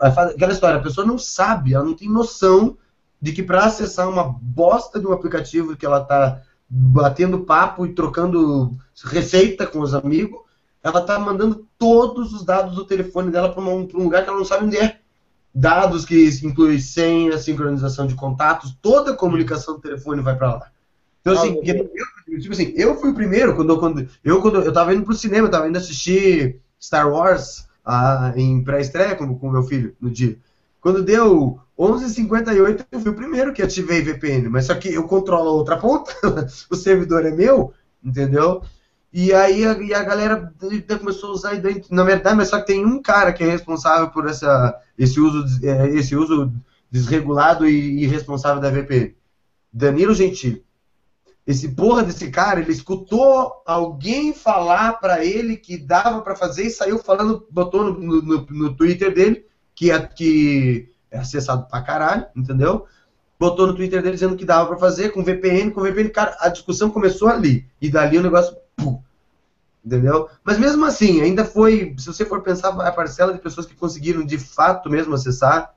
aquela história, a pessoa não sabe, ela não tem noção de que para acessar uma bosta de um aplicativo que ela tá batendo papo e trocando receita com os amigos, ela tá mandando todos os dados do telefone dela para um, pra um lugar que ela não sabe onde é. Dados que incluem senha, sincronização de contatos, toda a comunicação do telefone vai para lá. Então, assim, eu, tipo assim, eu fui o primeiro, quando, quando, eu, quando eu tava indo pro cinema, eu tava indo assistir Star Wars ah, em pré-estreia com o meu filho, no dia. Quando deu onze e cinquenta e oito, eu fui o primeiro que ativei V P N, mas só que eu controlo a outra ponta, o servidor é meu, entendeu? E aí a, e a galera começou a usar, na verdade, mas só que tem um cara que é responsável por essa, esse, uso, esse uso desregulado e irresponsável da V P N, Danilo Gentili. Esse porra desse cara, ele escutou alguém falar pra ele que dava pra fazer e saiu falando, botou no, no, no Twitter dele, que é, que é acessado pra caralho, entendeu? Botou no Twitter dele dizendo que dava pra fazer com V P N, com V P N, cara, a discussão começou ali. E dali o negócio, pum, entendeu? Mas mesmo assim, ainda foi, se você for pensar, a parcela de pessoas que conseguiram de fato mesmo acessar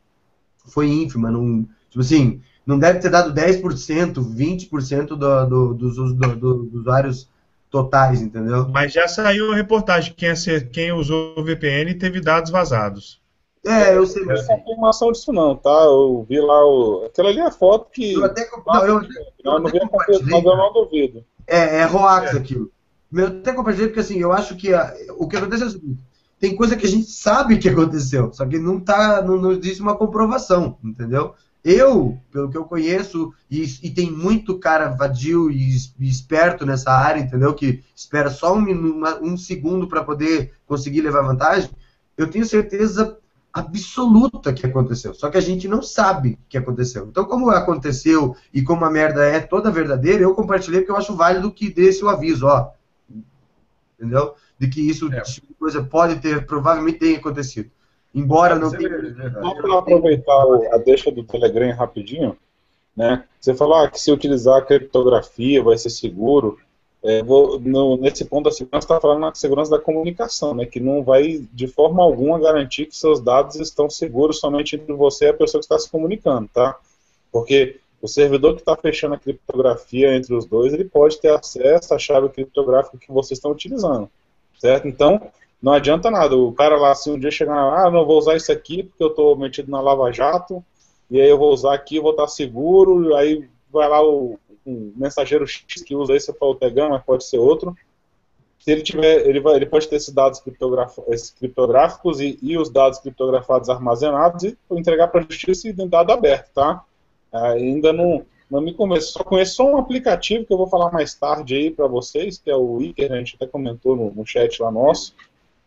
foi ínfima, não, tipo assim... Não deve ter dado dez por cento, vinte por cento do, do, dos, do, do, dos usuários totais, entendeu? Mas já saiu a reportagem que quem, quem usou o V P N teve dados vazados. É, eu sei. Não tem confirmação disso não, tá? Eu vi lá o... Aquela ali é a foto que... Eu até compartilhei. Eu, eu, eu não vi a foto, mas eu não duvido. É, é R O A X aquilo. Eu até compartilhei porque, assim, eu acho que a, o que acontece é o seguinte. Tem coisa que a gente sabe que aconteceu, só que não, tá, não, não existe uma comprovação, entendeu? Eu, pelo que eu conheço, e, e tem muito cara vadio e, e esperto nessa área, entendeu? Que espera só um, uma, um segundo para poder conseguir levar vantagem. Eu tenho certeza absoluta que aconteceu, só que a gente não sabe que aconteceu. Então, como aconteceu e como a merda é toda verdadeira, eu compartilhei porque eu acho válido que desse o aviso, ó, entendeu? De que isso é. tipo de coisa pode ter, provavelmente tenha acontecido. Embora não tenha... Só para aproveitar a deixa do Telegram rapidinho, né? Você falou ah, que se utilizar a criptografia vai ser seguro. É, vou, no, nesse ponto da segurança, está falando na segurança da comunicação, né, que não vai de forma alguma garantir que seus dados estão seguros somente entre você e a pessoa que está se comunicando, tá? Porque o servidor que está fechando a criptografia entre os dois, ele pode ter acesso à chave criptográfica que vocês estão utilizando, certo? Então, não adianta nada, o cara lá, se assim, um dia chegar lá, ah, não, vou usar isso aqui porque eu estou metido na Lava Jato, e aí eu vou usar aqui, vou estar seguro, aí vai lá o um mensageiro X que usa esse para o Telegram, mas pode ser outro. Se ele tiver, ele, vai, ele pode ter esses dados criptográficos e, e os dados criptografados armazenados e entregar para a justiça e dado aberto, tá? Ainda não, não me conheço, só conheço só um aplicativo que eu vou falar mais tarde aí para vocês, que é o Wickr, a gente até comentou no, no chat lá nosso.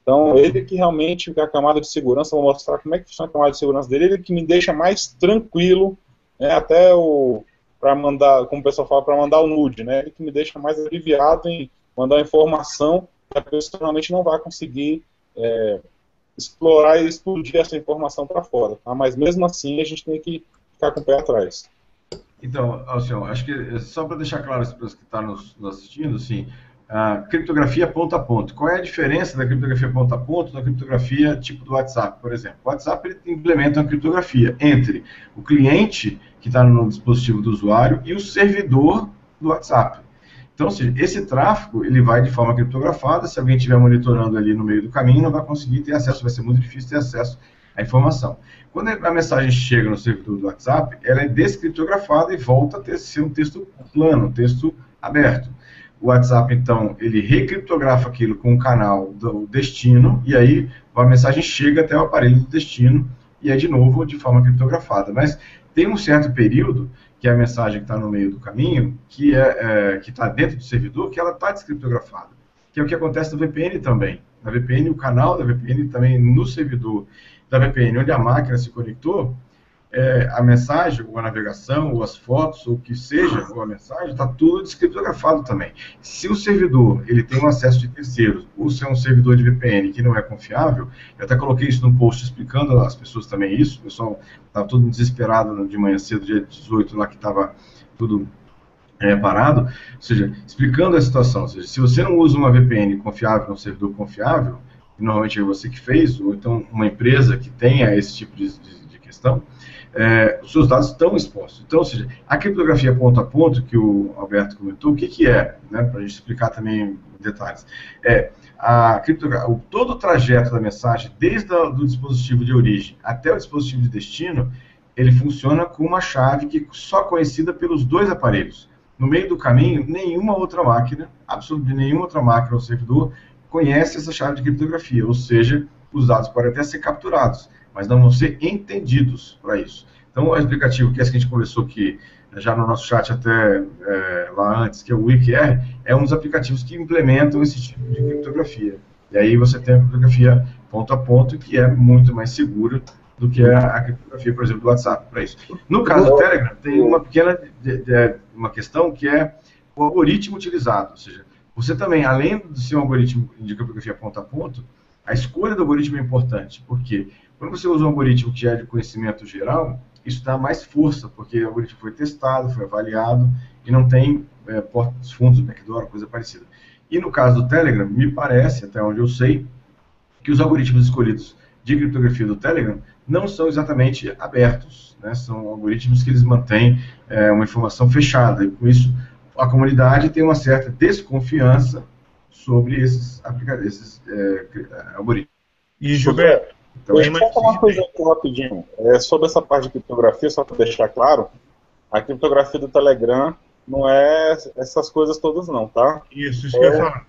Então, ele que realmente, a camada de segurança, vou mostrar como é que funciona a camada de segurança dele, ele que me deixa mais tranquilo, né, até o para mandar, como o pessoal fala, para mandar o nude, né? Ele que me deixa mais aliviado em mandar informação que a pessoa realmente não vai conseguir é, explorar e explodir essa informação para fora, tá? Mas mesmo assim a gente tem que ficar com o pé atrás. Então, Alcion, acho que só para deixar claro para os que estão nos assistindo, assim, a criptografia ponto a ponto. Qual é a diferença da criptografia ponto a ponto da criptografia tipo do WhatsApp, por exemplo? O WhatsApp ele implementa uma criptografia entre o cliente que está no dispositivo do usuário e o servidor do WhatsApp. Então, assim, esse tráfego ele vai de forma criptografada, se alguém estiver monitorando ali no meio do caminho, não vai conseguir ter acesso, vai ser muito difícil ter acesso à informação. Quando a mensagem chega no servidor do WhatsApp, ela é descriptografada e volta a ter, ser um texto plano, um texto aberto. O WhatsApp, então, ele recriptografa aquilo com o canal do destino, e aí a mensagem chega até o aparelho do destino, e é de novo de forma criptografada. Mas tem um certo período, que é a mensagem que está no meio do caminho, que é, é, que está dentro do servidor, que ela está descriptografada. Que é o que acontece no V P N também. Na V P N, o canal da V P N também no servidor da V P N, onde a máquina se conectou, É, a mensagem, ou a navegação, ou as fotos, ou o que seja, ou a mensagem, está tudo descriptografado também. Se o servidor ele tem um acesso de terceiros, ou se é um servidor de V P N que não é confiável, eu até coloquei isso no post explicando às pessoas também isso, o pessoal estava todo desesperado de manhã cedo, dia dezoito, lá que estava tudo é, parado, ou seja, explicando a situação, ou seja, se você não usa uma V P N confiável, um servidor confiável, que normalmente é você que fez, ou então uma empresa que tenha esse tipo de, de, de questão, É, os seus dados estão expostos. Então, ou seja, a criptografia ponto a ponto, que o Alberto comentou, o que, que é? Né, para a gente explicar também em detalhes. É, a criptografia, todo o trajeto da mensagem, desde o dispositivo de origem até o dispositivo de destino, ele funciona com uma chave que só é conhecida pelos dois aparelhos. No meio do caminho, nenhuma outra máquina, absolutamente nenhuma outra máquina ou servidor, conhece essa chave de criptografia, ou seja, os dados podem até ser capturados, mas não vão ser entendidos para isso. Então, o aplicativo que é esse que a gente conversou aqui, já no nosso chat até é, lá antes, que é o Wickr, é um dos aplicativos que implementam esse tipo de criptografia. E aí você tem a criptografia ponto a ponto, que é muito mais segura do que a criptografia, por exemplo, do WhatsApp, para isso. No caso do Telegram, tem uma pequena de, de, uma questão que é o algoritmo utilizado. Ou seja, você também, além de ser um algoritmo de criptografia ponto a ponto, a escolha do algoritmo é importante, porque quando você usa um algoritmo que é de conhecimento geral, isso dá mais força, porque o algoritmo foi testado, foi avaliado, e não tem é, portas, fundos, backdoor, coisa parecida. E no caso do Telegram, me parece, até onde eu sei, que os algoritmos escolhidos de criptografia do Telegram não são exatamente abertos, né? São algoritmos que eles mantêm é, uma informação fechada, e com isso a comunidade tem uma certa desconfiança sobre esses, esses é, algoritmos. E, Gilberto, então, deixa eu só falar uma coisa aqui rapidinho. É, sobre essa parte de criptografia, só para deixar claro, a criptografia do Telegram não é essas coisas todas não, tá? Isso, isso é, que eu ia falar.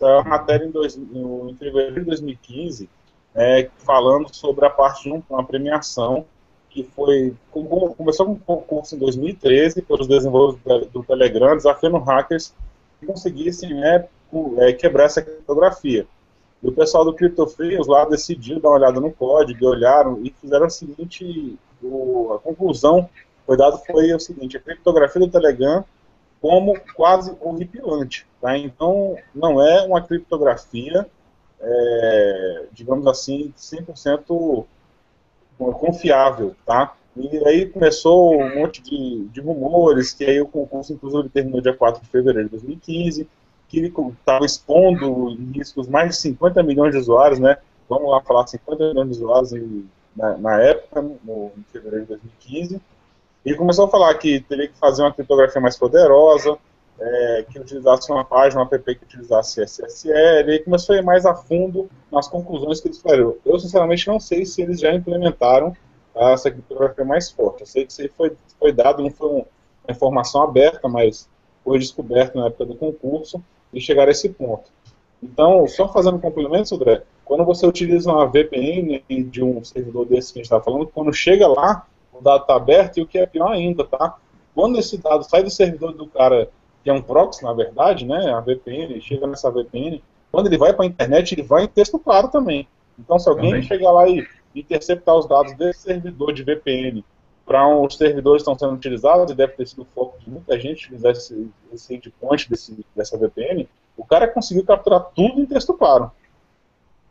É uma matéria em, dois, em fevereiro de dois mil e quinze, é, falando sobre a parte de uma premiação que foi, começou com um concurso em dois mil e treze, pelos desenvolvedores do Telegram, desafiando hackers que conseguissem, né, quebrar essa criptografia. E o pessoal do CryptoFreels lá decidiu dar uma olhada no código, olharam e fizeram a seguinte, o, a conclusão foi dada foi o seguinte, a criptografia do Telegram como quase horripilante, tá? Então, não é uma criptografia, é, digamos assim, cem por cento confiável, tá? E aí começou um monte de, de rumores, que aí o concurso, inclusive, terminou dia quatro de fevereiro de dois mil e quinze, que ele estava expondo riscos mais de cinquenta milhões de usuários, né? Vamos lá falar cinquenta milhões de usuários em, na, na época, no, em fevereiro de dois mil e quinze. Ele começou a falar que teria que fazer uma criptografia mais poderosa, é, que utilizasse uma página, uma app que utilizasse S S L, e começou a ir mais a fundo nas conclusões que eles fizeram. Eu, sinceramente, não sei se eles já implementaram essa criptografia mais forte. Eu sei que isso aí foi, foi dado, não foi uma informação aberta, mas foi descoberto na época do concurso e chegaram a esse ponto. Então, só fazendo um complemento, Sudré, quando você utiliza uma V P N de um servidor desse que a gente está falando, quando chega lá, o dado está aberto e o que é pior ainda, tá? Quando esse dado sai do servidor do cara, que é um proxy, na verdade, né, a V P N, chega nessa V P N, quando ele vai para a internet, ele vai em texto claro também. Então, se alguém também chegar lá e interceptar os dados desse servidor de V P N para um, os servidores que estão sendo utilizados, e deve ter sido o foco de muita gente utilizar esse, esse endpoint desse, dessa V P N, o cara conseguiu capturar tudo em texto claro.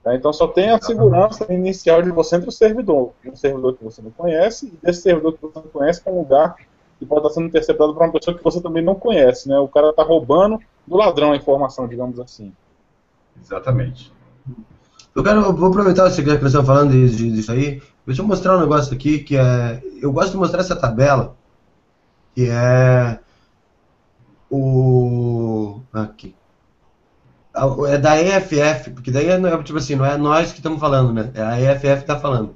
Tá? Então só tem a segurança inicial de você entre o servidor, um servidor que você não conhece, e desse servidor que você não conhece para um lugar que pode estar sendo interceptado por uma pessoa que você também não conhece. Né? O cara está roubando do ladrão a informação, digamos assim. Exatamente. Eu quero, eu vou aproveitar que você estava falando disso aí. Deixa eu mostrar um negócio aqui que é. Eu gosto de mostrar essa tabela, que é o. Aqui. É da E F F, porque daí é tipo assim, não é nós que estamos falando, né? É a E F F que está falando.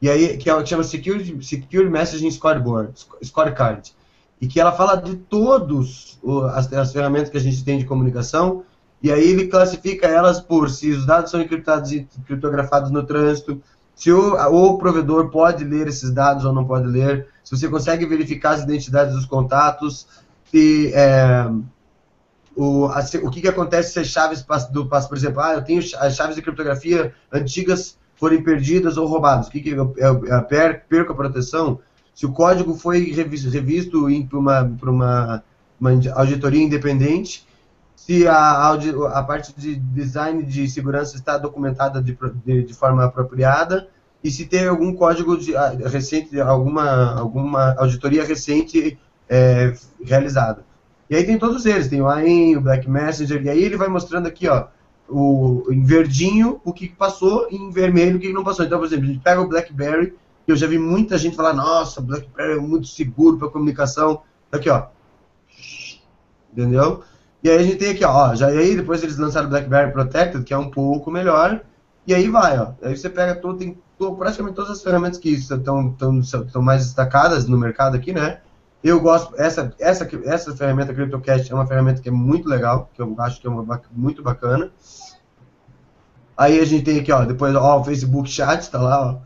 E aí, que é o que chama Security, Security Messaging Scoreboard, Scorecard. E que ela fala de todas as, as ferramentas que a gente tem de comunicação. E aí ele classifica elas por se os dados são encriptados e criptografados no trânsito, se o, o provedor pode ler esses dados ou não pode ler, se você consegue verificar as identidades dos contatos, se, é, o, a, se, o que, que acontece se as chaves do passo, por exemplo, ah, eu tenho as chaves de criptografia antigas forem perdidas ou roubadas, o que, que eu, eu, eu perco a proteção, se o código foi revisto, revisto para uma, uma, uma auditoria independente, se a, a parte de design de segurança está documentada de, de, de forma apropriada e se tem algum código de, recente, alguma, alguma auditoria recente é, realizada. E aí tem todos eles, tem o A E M, o Black Messenger, e aí ele vai mostrando aqui, ó, o, em verdinho o que passou e em vermelho o que não passou. Então, por exemplo, a gente pega o BlackBerry, que eu já vi muita gente falar, nossa, o BlackBerry é muito seguro para comunicação. Aqui, ó. Entendeu? E aí a gente tem aqui, ó, já aí depois eles lançaram o BlackBerry Protected, que é um pouco melhor, e aí vai, ó, aí você pega todo, tem todo, praticamente todas as ferramentas que estão estão mais destacadas no mercado aqui, né? Eu gosto, essa, essa, essa ferramenta CryptoCast é uma ferramenta que é muito legal, que eu acho que é uma, muito bacana. Aí a gente tem aqui, ó, depois, ó, o Facebook Chat, tá lá, ó,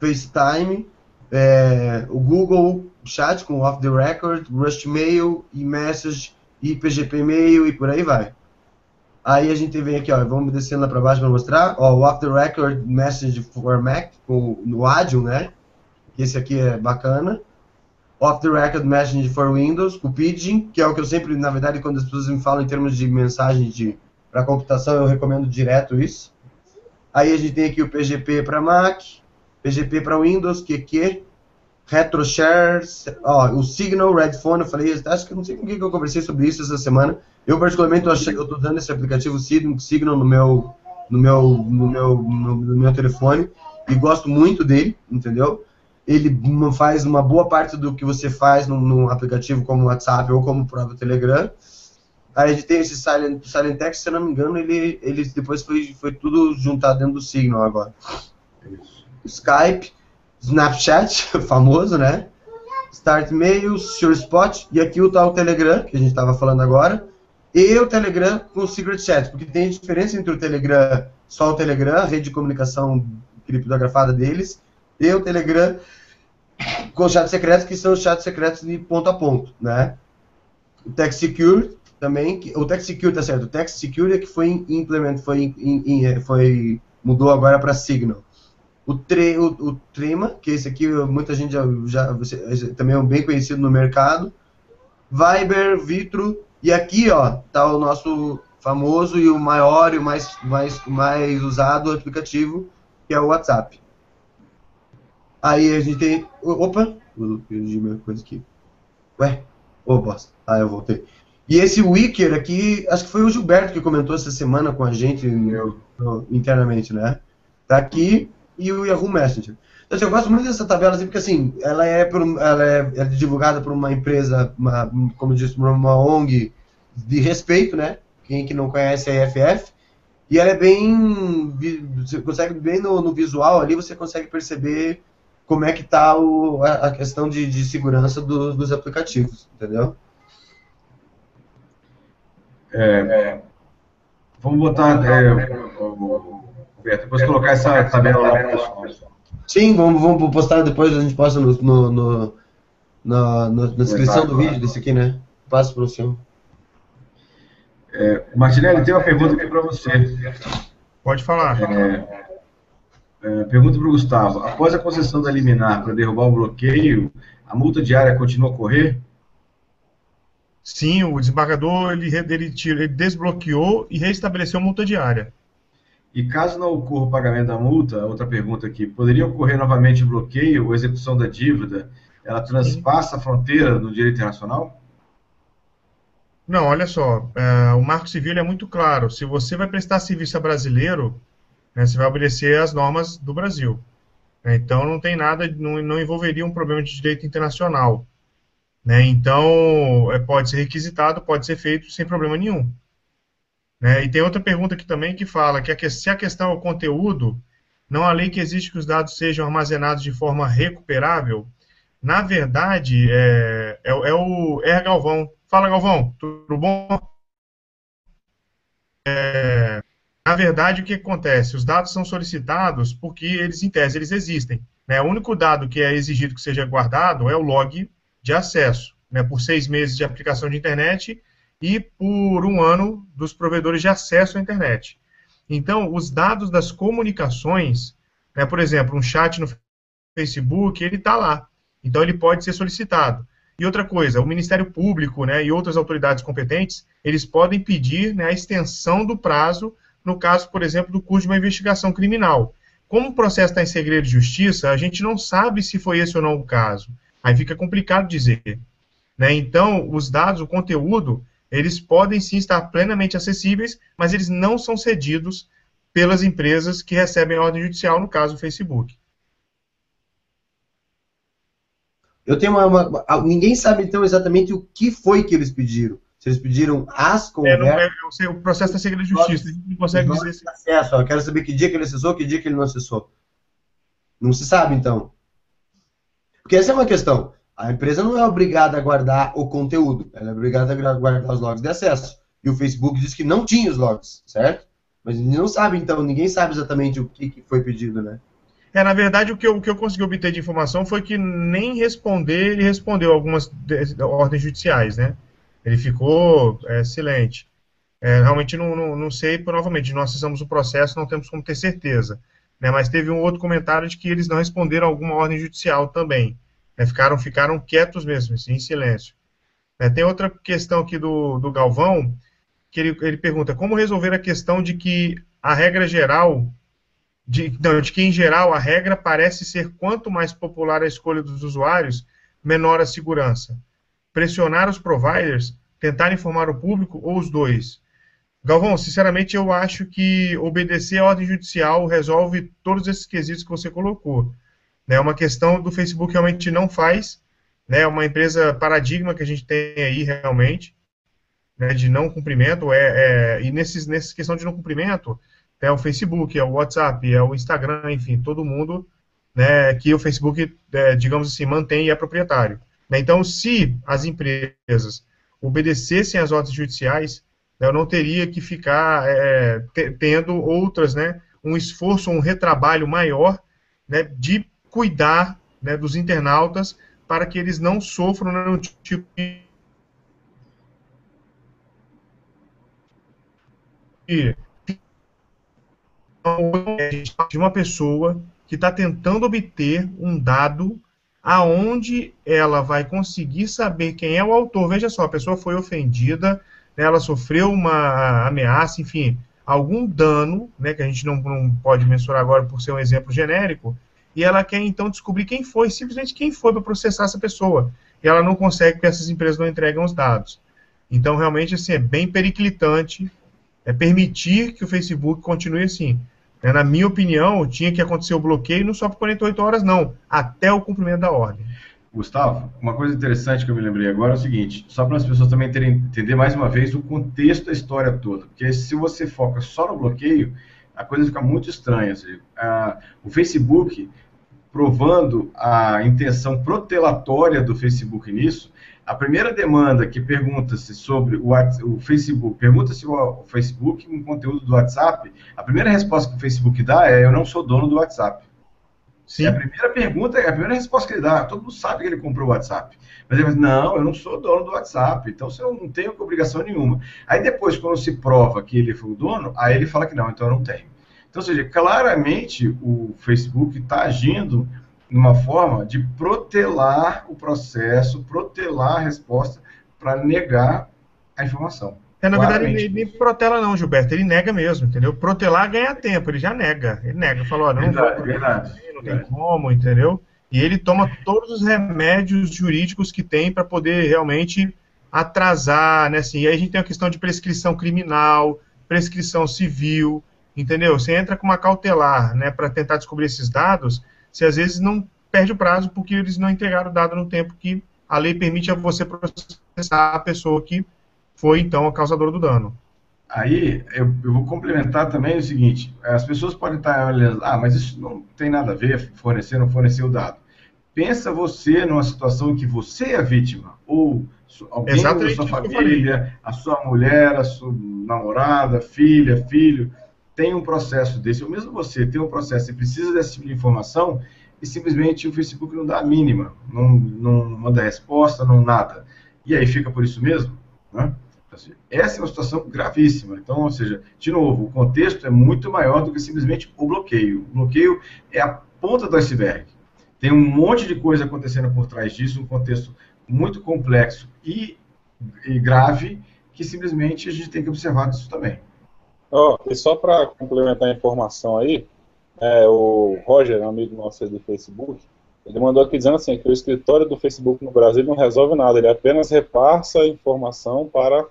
FaceTime, é, o Google Chat com Off-the-Record, Rushmail, e-Message, e P G P e-mail e por aí vai. Aí a gente vem aqui, ó, vamos descendo lá para baixo para mostrar, ó, o Off-the-Record Message for Mac, com, no Adium, né, esse aqui é bacana, Off-the-Record Message for Windows, com o Pidgin, que é o que eu sempre, na verdade, quando as pessoas me falam em termos de mensagem de, para computação, eu recomendo direto isso. Aí a gente tem aqui o P G P para Mac, P G P para Windows, Q Q, RetroShares, ó, o Signal, Redphone, eu falei, acho que eu não sei com quem que eu conversei sobre isso essa semana. Eu, particularmente, eu estou dando esse aplicativo Signal no meu, no, meu, no, meu, no meu telefone e gosto muito dele, entendeu? Ele faz uma boa parte do que você faz num, num aplicativo como o WhatsApp ou como o próprio Telegram. Aí a gente tem esse Silent, Silent Text, se eu não me engano, ele, ele depois foi, foi tudo juntado dentro do Signal agora. Skype. Snapchat, famoso, né? Start Mail, SureSpot, e aqui o tal Telegram, que a gente estava falando agora, e o Telegram com o Secret Chat, porque tem diferença entre o Telegram, só o Telegram, a rede de comunicação criptografada deles, e o Telegram com o chat secreto, que são os chats secretos de ponto a ponto, né? O TextSecure, também, que, o TextSecure tá certo, o TextSecure é que foi implement, foi, in, in, foi mudou agora para Signal. O, tre, o, o Trema, que esse aqui muita gente já, já também é bem conhecido no mercado, Viber, Vitro, e aqui ó, tá o nosso famoso e o maior e o mais, mais, mais usado aplicativo, que é o WhatsApp. Aí a gente tem, opa, eu perdi minha coisa aqui, ué, ô bosta, ah, eu voltei. E esse Wickr aqui, acho que foi o Gilberto que comentou essa semana com a gente no, no, internamente, né? Tá aqui e o Yahoo Messenger. Então, assim, eu gosto muito dessa tabela, assim, porque assim, ela é, por, ela é, é divulgada por uma empresa, uma, como eu disse, por uma O N G de respeito, né? Quem que não conhece é a E F F. E ela é bem, você consegue bem no, no visual ali, você consegue perceber como é que tá o, a, a questão de, de segurança do, dos aplicativos, entendeu? É, é, vamos botar, é, Roberto, depois colocar essa tabela lá no pessoal. Sim, vamos, vamos postar depois, a gente posta no, no, no, na, na descrição do vídeo desse aqui, né? Passo para o senhor. É, Martinelli, tem uma pergunta aqui para você. Pode falar. É, é, pergunta para o Gustavo. Após a concessão da liminar para derrubar o bloqueio, a multa diária continua a correr? Sim, o desembargador ele, ele, ele desbloqueou e reestabeleceu a multa diária. E caso não ocorra o pagamento da multa, outra pergunta aqui, poderia ocorrer novamente o bloqueio ou execução da dívida? Ela transpassa a fronteira do direito internacional? Não, olha só, é, o Marco Civil é muito claro, se você vai prestar serviço a brasileiro, né, você vai obedecer as normas do Brasil. Então não tem nada, não, não envolveria um problema de direito internacional. Né, então, é, pode ser requisitado, pode ser feito sem problema nenhum. Né, e tem outra pergunta aqui também que fala que a, se a questão é o conteúdo, não há lei que exige que os dados sejam armazenados de forma recuperável. Na verdade, é, é, é o R. Galvão. Fala, Galvão, tudo bom? É, na verdade, o que acontece? Os dados são solicitados porque eles, em tese, eles existem. Né, o único dado que é exigido que seja guardado é o log de acesso, né, por seis meses de aplicação de internet e por um ano dos provedores de acesso à internet. Então, os dados das comunicações, né, por exemplo, um chat no Facebook, ele está lá. Então, ele pode ser solicitado. E outra coisa, o Ministério Público, né, e outras autoridades competentes, eles podem pedir, né, a extensão do prazo, no caso, por exemplo, do curso de uma investigação criminal. Como o processo está em segredo de justiça, a gente não sabe se foi esse ou não o caso. Aí fica complicado dizer. Né? Então, os dados, o conteúdo, eles podem sim estar plenamente acessíveis, mas eles não são cedidos pelas empresas que recebem a ordem judicial, no caso, o Facebook. Eu tenho uma, uma, ninguém sabe, então, exatamente o que foi que eles pediram. Se eles pediram as conversas... É, não, é, eu sei, o processo está segredo de justiça, a gente não consegue dizer... Assim. Acesso, ó, eu quero saber que dia que ele acessou, que dia que ele não acessou. Não se sabe, então. Porque essa é uma questão, a empresa não é obrigada a guardar o conteúdo, ela é obrigada a guardar os logs de acesso. E o Facebook disse que não tinha os logs, certo? Mas não sabe, então, ninguém sabe exatamente o que foi pedido, né? É, na verdade, o que eu, o que eu consegui obter de informação foi que nem responder, ele respondeu algumas ordens judiciais, né? Ele ficou é, silente. É, realmente não, não, não sei, por, novamente, nós acessamos o processo, não temos como ter certeza. Né, mas teve um outro comentário de que eles não responderam alguma ordem judicial também. Né, ficaram, ficaram quietos mesmo, assim, em silêncio. Né, tem outra questão aqui do, do Galvão, que ele, ele pergunta, como resolver a questão de que a regra geral, de, não, de que em geral a regra parece ser quanto mais popular a escolha dos usuários, menor a segurança. Pressionar os providers, tentar informar o público ou os dois? Galvão, sinceramente, eu acho que obedecer a ordem judicial resolve todos esses quesitos que você colocou. É uma questão do Facebook realmente não faz, né, é uma empresa paradigma que a gente tem aí realmente, né, de não cumprimento, é, é, e nesses, nessa questão de não cumprimento, é o Facebook, é o WhatsApp, é o Instagram, enfim, todo mundo, né, que o Facebook, é, digamos assim, mantém e é proprietário. Então, se as empresas obedecessem às ordens judiciais, eu não teria que ficar é, tendo outras, né, um esforço, um retrabalho maior, né, de cuidar, né, dos internautas para que eles não sofram nenhum tipo de... que de uma pessoa que está tentando obter um dado aonde ela vai conseguir saber quem é o autor. Veja só, a pessoa foi ofendida, né, ela sofreu uma ameaça, enfim, algum dano, né, que a gente não, não pode mensurar agora por ser um exemplo genérico, e ela quer então descobrir quem foi, simplesmente quem foi, para processar essa pessoa. E ela não consegue porque essas empresas não entregam os dados. Então, realmente, assim, é bem periclitante é permitir que o Facebook continue assim. Na minha opinião, tinha que acontecer o bloqueio, não só por quarenta e oito horas, não, até o cumprimento da ordem. Gustavo, uma coisa interessante que eu me lembrei agora é o seguinte, só para as pessoas também terem, entender mais uma vez o contexto da história toda, porque se você foca só no bloqueio, a coisa fica muito estranha. Seja, a, o Facebook, provando a intenção protelatória do Facebook nisso, a primeira demanda que pergunta-se sobre o, o Facebook, pergunta-se o Facebook um conteúdo do WhatsApp, a primeira resposta que o Facebook dá é: eu não sou dono do WhatsApp. Sim. E a primeira pergunta, a primeira resposta que ele dá, todo mundo sabe que ele comprou o WhatsApp. Mas ele diz: não, eu não sou dono do WhatsApp, então eu não tenho obrigação nenhuma. Aí depois, quando se prova que ele foi o dono, aí ele fala que não, então eu não tenho. Então, ou seja, claramente o Facebook está agindo numa forma de protelar o processo, protelar a resposta para negar a informação. É, na verdade, ele, ele nem protela não, Gilberto, ele nega mesmo, entendeu? Protelar ganha tempo, ele já nega, ele nega, ele fala, olha, não, verdade, vou protelar, verdade, não tem verdade. Como, entendeu? E ele toma todos os remédios jurídicos que tem para poder realmente atrasar, né, assim, e aí a gente tem a questão de prescrição criminal, prescrição civil, entendeu? Você entra com uma cautelar, né, para tentar descobrir esses dados, se às vezes não perde o prazo porque eles não entregaram o dado no tempo que a lei permite a você processar a pessoa que foi, então, a causadora do dano. Aí, eu, eu vou complementar também o seguinte, as pessoas podem estar olhando, ah, mas isso não tem nada a ver, fornecer, não fornecer o dado. Pensa você numa situação em que você é a vítima, ou alguém exatamente da sua família, a sua mulher, a sua namorada, filha, filho... tem um processo desse, ou mesmo você tem um processo e precisa desse tipo de informação, e simplesmente o Facebook não dá a mínima, não, não manda resposta, não nada. E aí fica por isso mesmo, né? Essa é uma situação gravíssima. Então, ou seja, de novo, o contexto é muito maior do que simplesmente o bloqueio. O bloqueio é a ponta do iceberg. Tem um monte de coisa acontecendo por trás disso, um contexto muito complexo e, e grave, que simplesmente a gente tem que observar isso também. Oh, e só para complementar a informação aí, é, o Roger, amigo nosso do Facebook, ele mandou aqui dizendo assim, que o escritório do Facebook no Brasil não resolve nada, ele apenas repassa a informação para,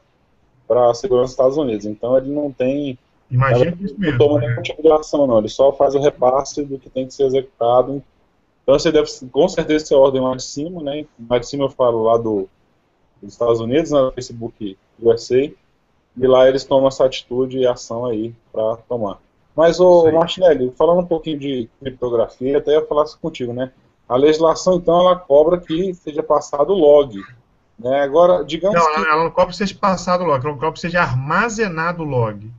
para a segurança dos Estados Unidos, então ele não tem, imagina ela, isso mesmo, não toma nenhuma tipo de ação não, ele só faz o repasse do que tem que ser executado, então você deve com certeza ter ordem lá de cima, né, lá de cima eu falo lá do, dos Estados Unidos, né, do Facebook U S A, e lá eles tomam essa atitude e ação aí para tomar. Mas, ô, Martinelli, falando um pouquinho de criptografia, até ia falar isso contigo, né? A legislação, então, ela cobra que seja passado log. Né? Agora, digamos não, que... Não, ela não cobra que seja passado log, ela não cobra que seja armazenado log.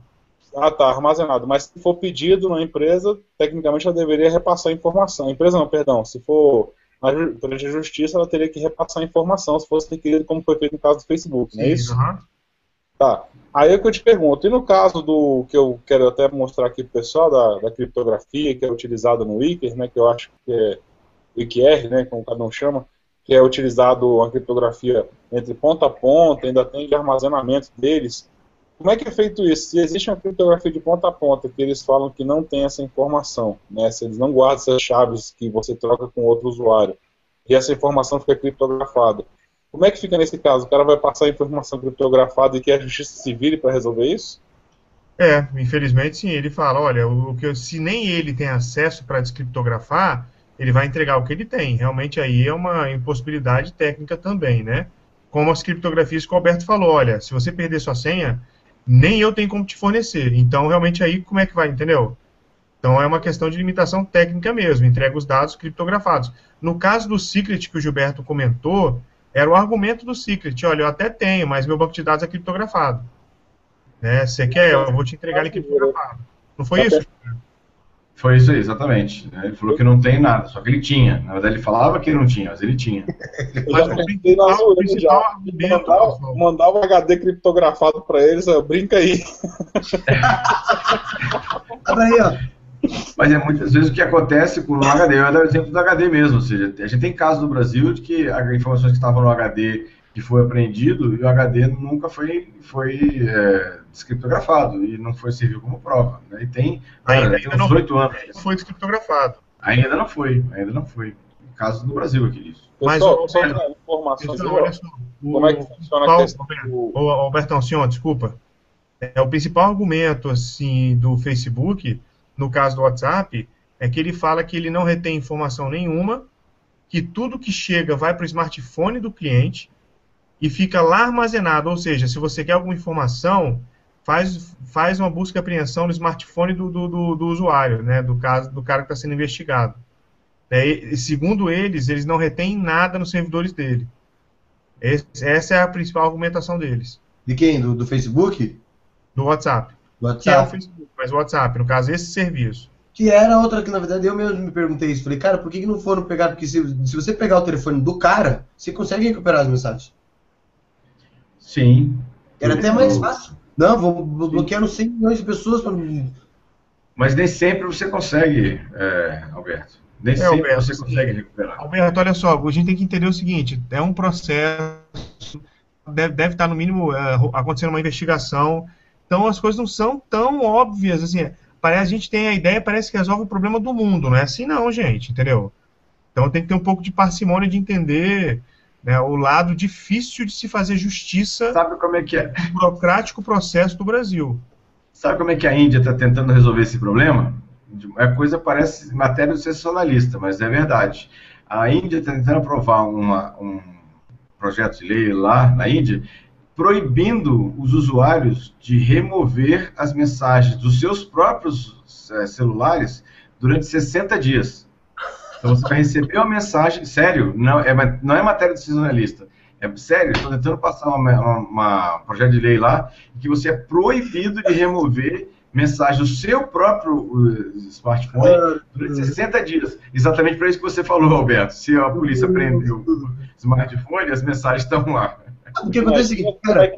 Ah, tá, armazenado. Mas se for pedido na empresa, tecnicamente ela deveria repassar a informação. A empresa não, perdão, se for na justiça, ela teria que repassar a informação, se fosse requerido como foi feito no caso do Facebook, não é isso? Aham. Uhum. Tá, aí é que eu te pergunto, e no caso do que eu quero até mostrar aqui pro pessoal, da, da criptografia que é utilizada no Wickr, né, que eu acho que é Wickr, né, como cada um chama, que é utilizado uma criptografia entre ponta a ponta, ainda tem de armazenamento deles, como é que é feito isso? Se existe uma criptografia de ponta a ponta, que eles falam que não tem essa informação, né, se eles não guardam essas chaves que você troca com outro usuário, e essa informação fica criptografada, como é que fica nesse caso? O cara vai passar a informação criptografada e que a justiça se vire para resolver isso? É, infelizmente sim. Ele fala, olha, o que eu, se nem ele tem acesso para descriptografar, ele vai entregar o que ele tem. Realmente aí é uma impossibilidade técnica também, né? Como as criptografias que o Alberto falou, olha, se você perder sua senha, nem eu tenho como te fornecer. Então, realmente aí, como é que vai, entendeu? Então, é uma questão de limitação técnica mesmo. Entrega os dados criptografados. No caso do Secret que o Gilberto comentou, era o argumento do Secret, olha, eu até tenho, mas meu banco de dados é criptografado. Né? Você quer, eu vou te entregar ele criptografado. Não foi isso? Foi isso aí, exatamente. Ele falou que não tem nada, só que ele tinha. Na verdade, ele falava que não tinha, mas ele tinha. Mas eu já na rua, eu já. Mandava, mandava um H D criptografado para eles, ó, brinca aí. Olha aí, ó. Mas é muitas vezes o que acontece com o H D, eu dou o exemplo do H D mesmo, ou seja, a gente tem casos no Brasil de que as informações que estavam no H D que foi apreendido e o H D nunca foi, foi é, descriptografado e não foi serviu como prova. Né? E tem, ainda, cara, tem uns oito anos. Não foi descriptografado. Ainda não foi, ainda não foi. Casos no Brasil aqui isso. Mas só, só é, informação então, olha só, o, como é que funciona Paulo, a questão do... o, Albertão, senhor, desculpa. É, o principal argumento assim, do Facebook... no caso do WhatsApp, é que ele fala que ele não retém informação nenhuma, que tudo que chega vai para o smartphone do cliente e fica lá armazenado, ou seja, se você quer alguma informação, faz, faz uma busca e apreensão no smartphone do, do, do, do usuário, né, do, caso, do cara que está sendo investigado. É, e, segundo eles, eles não retêm nada nos servidores dele. Esse, essa é a principal argumentação deles. De quem? Do, do Facebook? Do WhatsApp. WhatsApp. Que é o Facebook, mas o WhatsApp, no caso, esse serviço. Que era outra que, na verdade, eu mesmo me perguntei isso. Falei, cara, por que, que não foram pegar? Porque se, se você pegar o telefone do cara, você consegue recuperar as mensagens. Sim. Era até mais fácil. Não, vou bloquear cem milhões de pessoas. Pra... Mas nem sempre você consegue, é, Alberto. Nem é, sempre Alberto, você consegue recuperar. Alberto, olha só, a gente tem que entender o seguinte, é um processo, deve, deve estar, no mínimo, acontecendo uma investigação. Então as coisas não são tão óbvias, assim, parece, a gente tem a ideia, parece que resolve o problema do mundo, não é assim não, gente, entendeu? Então tem que ter um pouco de parcimônia de entender, né, o lado difícil de se fazer justiça. Sabe como é que é? O burocrático processo do Brasil. Sabe como é que a Índia está tentando resolver esse problema? É coisa, parece matéria do sensacionalista, mas é verdade. A Índia está tentando aprovar uma, um projeto de lei lá na Índia, proibindo os usuários de remover as mensagens dos seus próprios é, celulares durante sessenta dias. Então você vai receber uma mensagem, sério, não é, não é matéria de sensacionalista, é sério, estou tentando passar um projeto de lei lá, que você é proibido de remover mensagem do seu próprio smartphone durante sessenta dias. Exatamente para isso que você falou, Alberto, se a polícia prendeu o smartphone, as mensagens estão lá. O que acontece é o seguinte, cara...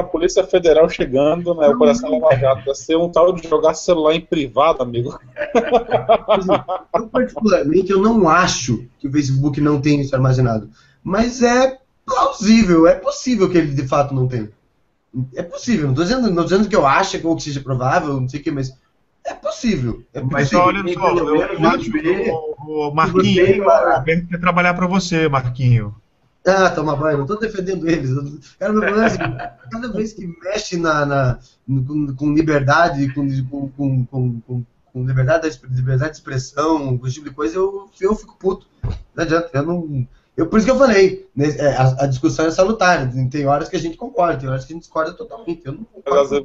A Polícia Federal chegando, né, o coração lavajado, vai ser um tal de jogar celular em privado, amigo. Eu, particularmente, eu não acho que o Facebook não tenha isso armazenado, mas é plausível, é possível que ele, de fato, não tenha. É possível, não estou dizendo, não dizendo que eu acho ou que seja provável, não sei o que, mas é possível. É possível. Mas só olha só, eu, eu acho que o Marquinho quer trabalhar para você, Marquinho. Ah, toma banho, não estou defendendo eles. Cara, meu problema é assim, cada vez que mexe na, na, com, com liberdade, com, com, com, com, com liberdade, liberdade de expressão, com esse tipo de coisa, eu, eu fico puto. Não adianta, eu não... Eu, por isso que eu falei, né, a, a discussão é salutar, tem horas que a gente concorda, tem horas que a gente discorda totalmente. Eu não concordo.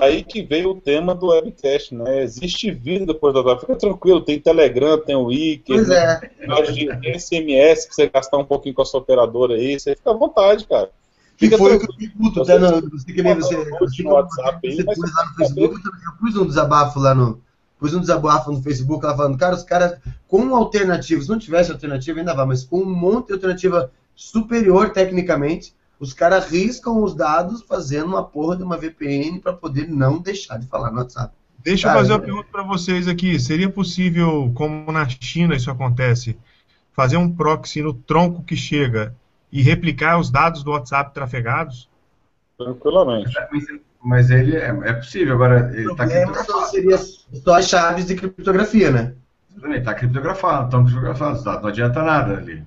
Aí que veio o tema do webcast, né? Existe vida depois da live, fica tranquilo, tem Telegram, tem o Wickr, pois é. Tem S M S que você gastar um pouquinho com a sua operadora aí, você fica à vontade, cara. Fica que foi o que eu fiz puto, né? Não sei que nem você... Você pôs lá no Facebook, eu pus um desabafo lá no... Pus um desabafo no Facebook, ela falando, cara, os caras com alternativas, se não tivesse alternativa ainda vai, mas com um monte de alternativa superior tecnicamente, os caras riscam os dados fazendo uma porra de uma V P N para poder não deixar de falar no WhatsApp. Deixa cara, eu fazer uma é... pergunta para vocês aqui, seria possível, como na China isso acontece, fazer um proxy no tronco que chega e replicar os dados do WhatsApp trafegados? Tranquilamente. Mas ele é, é possível, agora ele está criptografado. Só seria só as chaves de criptografia, né? Ele está criptografado, estão criptografados, tá? Não adianta nada ali.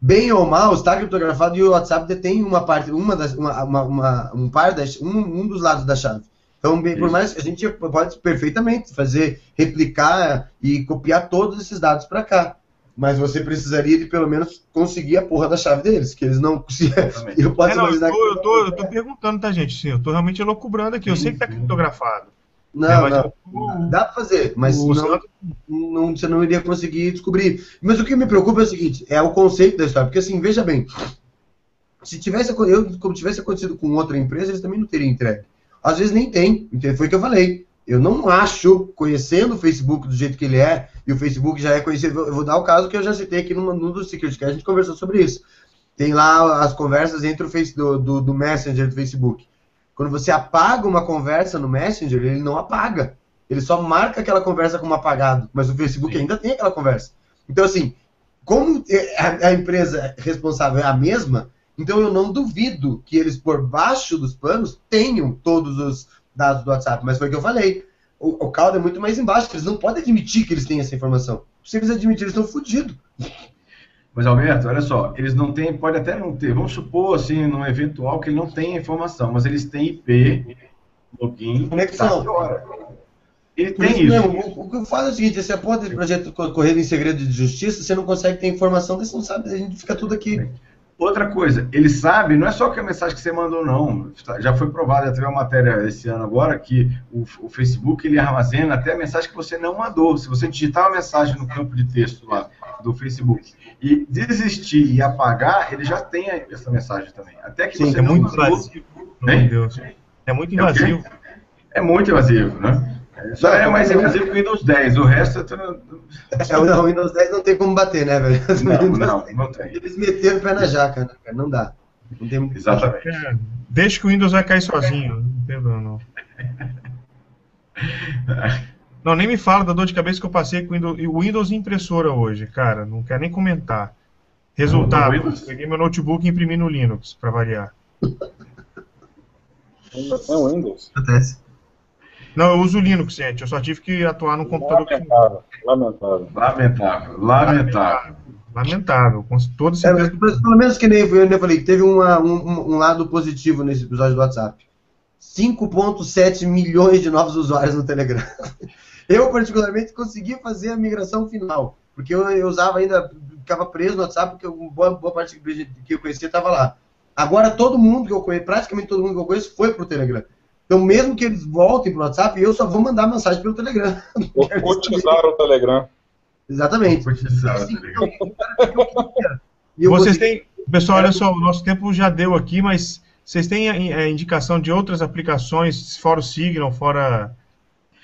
Bem ou mal, está criptografado e o WhatsApp detém uma parte, uma das, uma, uma, uma, um, par das, um, um dos lados da chave. Então, bem, por mais que a gente pode perfeitamente fazer, replicar e copiar todos esses dados para cá. Mas você precisaria de, pelo menos, conseguir a porra da chave deles, que eles não conseguem. Eu posso é, não, imaginar eu tô, que... Eu tô, eu tô perguntando, tá, gente? Sim, eu tô realmente elucubrando aqui. Eu sim, sei que tá criptografado. Não, é, mas não. Eu... Dá pra fazer, mas o... não, não, você não iria conseguir descobrir. Mas o que me preocupa é o seguinte, é o conceito da história. Porque, assim, veja bem, se tivesse, eu, como tivesse acontecido com outra empresa, eles também não teriam entregue. Às vezes nem tem, foi o que eu falei. Eu não acho, conhecendo o Facebook do jeito que ele é, e o Facebook já é conhecido, eu vou dar o caso que eu já citei aqui no, no do SecretCast, a gente conversou sobre isso. Tem lá as conversas entre o face, do, do, do Messenger do Facebook. Quando você apaga uma conversa no Messenger, ele não apaga. Ele só marca aquela conversa como apagado, mas o Facebook ainda tem aquela conversa. Então, assim, como a, a empresa responsável é a mesma, então eu não duvido que eles, por baixo dos panos, tenham todos os dados do WhatsApp, mas foi o que eu falei. O, o caldo é muito mais embaixo, eles não podem admitir que eles têm essa informação. Se eles admitirem, eles estão fodidos. Mas, Alberto, olha só, eles não têm, pode até não ter, vamos supor, assim, num eventual que ele não tem a informação, mas eles têm I P, login, conexão. Ele tem isso. Mesmo, o, o que eu falo é o seguinte, esse aponta de projeto correndo em segredo de justiça, você não consegue ter informação, você não sabe, a gente fica tudo aqui. Outra coisa, ele sabe, não é só que a mensagem que você mandou, não. Já foi provado, já teve uma matéria esse ano agora, que o, o Facebook ele armazena até a mensagem que você não mandou. Se você digitar uma mensagem no campo de texto lá do Facebook e desistir e apagar, ele já tem essa mensagem também. Até que Sim, você é não muito mandou, invasivo, né? Deus. É muito invasivo. É, é muito invasivo, né? Só é mais invasivo que o Windows dez, o resto é tudo... É, o Windows dez não tem como bater, né, velho? Não, não, não tem. Eles meteram o pé na jaca, né, cara? Não dá. Não tem... Exatamente. É, deixa que o Windows vai cair sozinho, não tem problema, não. Não, nem me fala da dor de cabeça que eu passei com o Windows, o Windows impressora hoje, cara, não quero nem comentar. Resultado, eu peguei meu notebook e imprimi no Linux, pra variar. É o Windows. Acontece. Não, eu uso o Linux, gente. Eu só tive que atuar no computador. Lamentável, lamentável. Lamentável, lamentável. Lamentável, com todo esse... É, mas, pelo menos que nem eu falei, teve uma, um, um lado positivo nesse episódio do WhatsApp. cinco vírgula sete milhões de novos usuários no Telegram. Eu, particularmente, consegui fazer a migração final, porque eu, eu usava ainda, ficava preso no WhatsApp, porque uma boa, boa parte que eu conhecia estava lá. Agora, todo mundo que eu conheço, praticamente todo mundo que eu conheço, foi para o Telegram. Então, mesmo que eles voltem para o WhatsApp, eu só vou mandar mensagem pelo Telegram. Bocotizaram o Telegram. Exatamente. Bocotizaram assim, o Telegram. Vocês têm... Pessoal, olha só, o nosso tempo já deu aqui, mas vocês têm é, indicação de outras aplicações, fora o Signal, fora...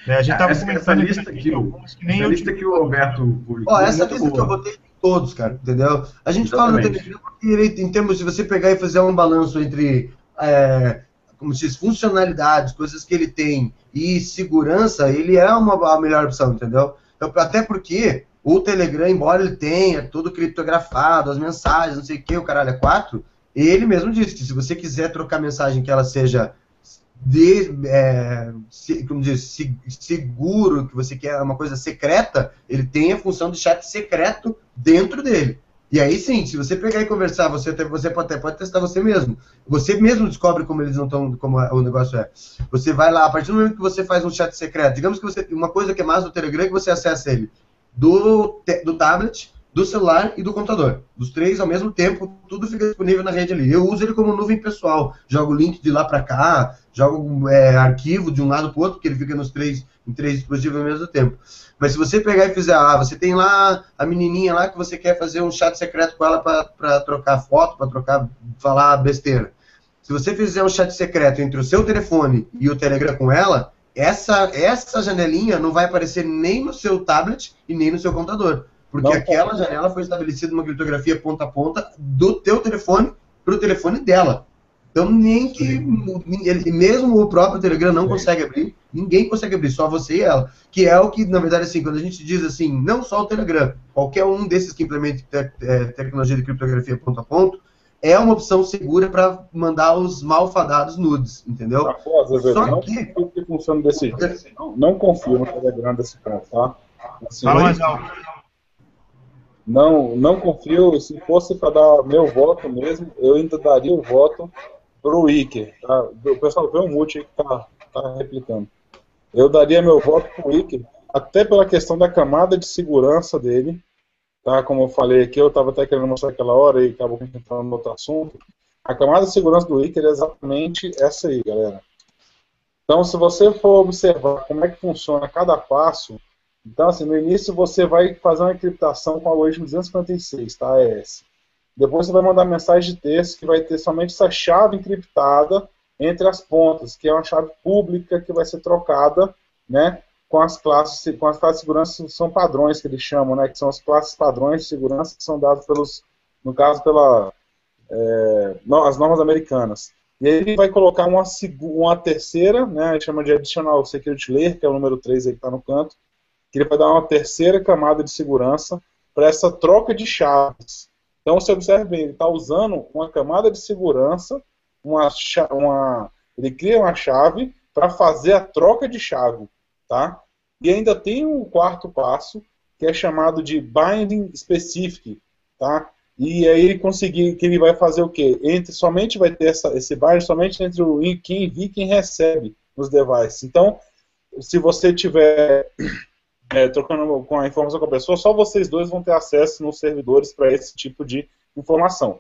Né? A gente estava ah, essa, essa lista aqui, que nem essa lista que o Alberto publicou. Ó, essa lista boa. Que eu botei tem todos, cara, entendeu? A gente Exatamente. Fala no Telegram porque, em termos de você pegar e fazer um balanço entre... É, como se diz, funcionalidades, coisas que ele tem, e segurança, ele é uma, a melhor opção, entendeu? Então, até porque o Telegram, embora ele tenha tudo criptografado, as mensagens, não sei o que, o caralho é quatro, ele mesmo disse que se você quiser trocar mensagem que ela seja, de, é, se, como diz, se, seguro, que você quer uma coisa secreta, ele tem a função de chat secreto dentro dele. E aí sim, se você pegar e conversar, você, até, você pode, até, pode testar você mesmo. Você mesmo descobre como eles não estão, como o negócio é. Você vai lá, a partir do momento que você faz um chat secreto, digamos que você, uma coisa que é mais do Telegram é que você acessa ele do, do tablet, do celular e do computador. Dos três ao mesmo tempo, tudo fica disponível na rede ali. Eu uso ele como nuvem pessoal. Jogo o link de lá para cá, jogo é, arquivo de um lado para o outro, porque ele fica nos três, em três dispositivos ao mesmo tempo. Mas se você pegar e fizer, ah, você tem lá a menininha lá que você quer fazer um chat secreto com ela para trocar foto, para trocar, falar besteira. Se você fizer um chat secreto entre o seu telefone e o Telegram com ela, essa, essa janelinha não vai aparecer nem no seu tablet e nem no seu computador. Porque não, aquela janela foi estabelecida uma criptografia ponta a ponta do teu telefone para o telefone dela. Então, nem que ele, mesmo o próprio Telegram não consegue abrir, ninguém consegue abrir, só você e ela. Que é o que, na verdade, assim, quando a gente diz assim, não só o Telegram, qualquer um desses que implemente te é, tecnologia de criptografia ponto a ponto, é uma opção segura para mandar os malfadados nudes, entendeu? Ah, pô, Azevedo, só não que... que funciona desse jeito. Não, não confio no Telegram desse cara, tá? Assim, não, mas não. Não, não confio, se fosse para dar meu voto mesmo, eu ainda daria o voto pro Wickr, tá? O pessoal vê um multi aí que tá, tá replicando. Eu daria meu voto pro Wickr, até pela questão da camada de segurança dele, tá? Como eu falei aqui, eu estava até querendo mostrar aquela hora e acabou entrando no outro assunto. A camada de segurança do Wickr é exatamente essa aí, galera. Então, se você for observar como é que funciona cada passo, então, assim, no início você vai fazer uma encriptação com o algoritmo duzentos e cinquenta e seis, tá, A E S. Depois você vai mandar mensagem de texto que vai ter somente essa chave encriptada entre as pontas, que é uma chave pública que vai ser trocada né, com as classes, com as classes de segurança são padrões que eles chamam, né, que são as classes padrões de segurança que são dadas pelos, no caso, pela é, as normas americanas. E aí ele vai colocar uma, uma terceira, né, ele chama de Additional Security Layer, que é o número três aí que está no canto, que ele vai dar uma terceira camada de segurança para essa troca de chaves. Então você observa bem, ele está usando uma camada de segurança, uma, uma, ele cria uma chave para fazer a troca de chave, tá? E ainda tem um quarto passo, que é chamado de Binding Specific, tá? E aí ele conseguir, que ele vai fazer o quê? Entre, somente vai ter essa, esse binding somente entre o quem envia e quem recebe nos devices. Então, se você tiver é, trocando com a informação com a pessoa, só vocês dois vão ter acesso nos servidores para esse tipo de informação.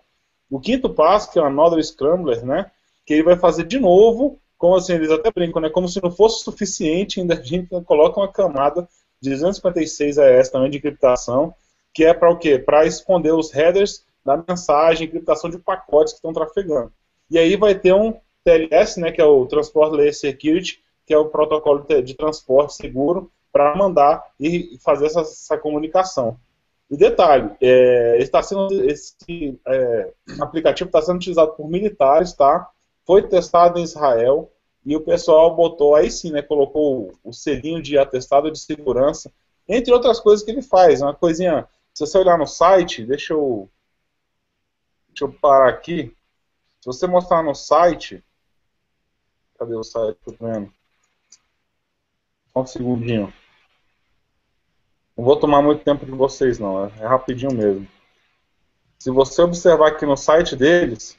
O quinto passo, que é o Another Scrambler, né, que ele vai fazer de novo, como assim, eles até brincam, né, como se não fosse suficiente, ainda a gente coloca uma camada de duzentos e cinquenta e seis A E S também de encriptação, que é para o quê? Para esconder os headers da mensagem, encriptação de pacotes que estão trafegando. E aí vai ter um T L S, né, que é o Transport Layer Security, que é o protocolo de transporte seguro, para mandar e fazer essa, essa comunicação. E detalhe, é, está sendo, esse é, aplicativo está sendo utilizado por militares, tá? Foi testado em Israel, e o pessoal botou aí sim, né, colocou o selinho de atestado de segurança, entre outras coisas que ele faz, uma coisinha... Se você olhar no site, deixa eu, deixa eu parar aqui. Se você mostrar no site, cadê o site que eu tô vendo? Só um segundinho. Não vou tomar muito tempo de vocês não, é rapidinho mesmo. Se você observar aqui no site deles,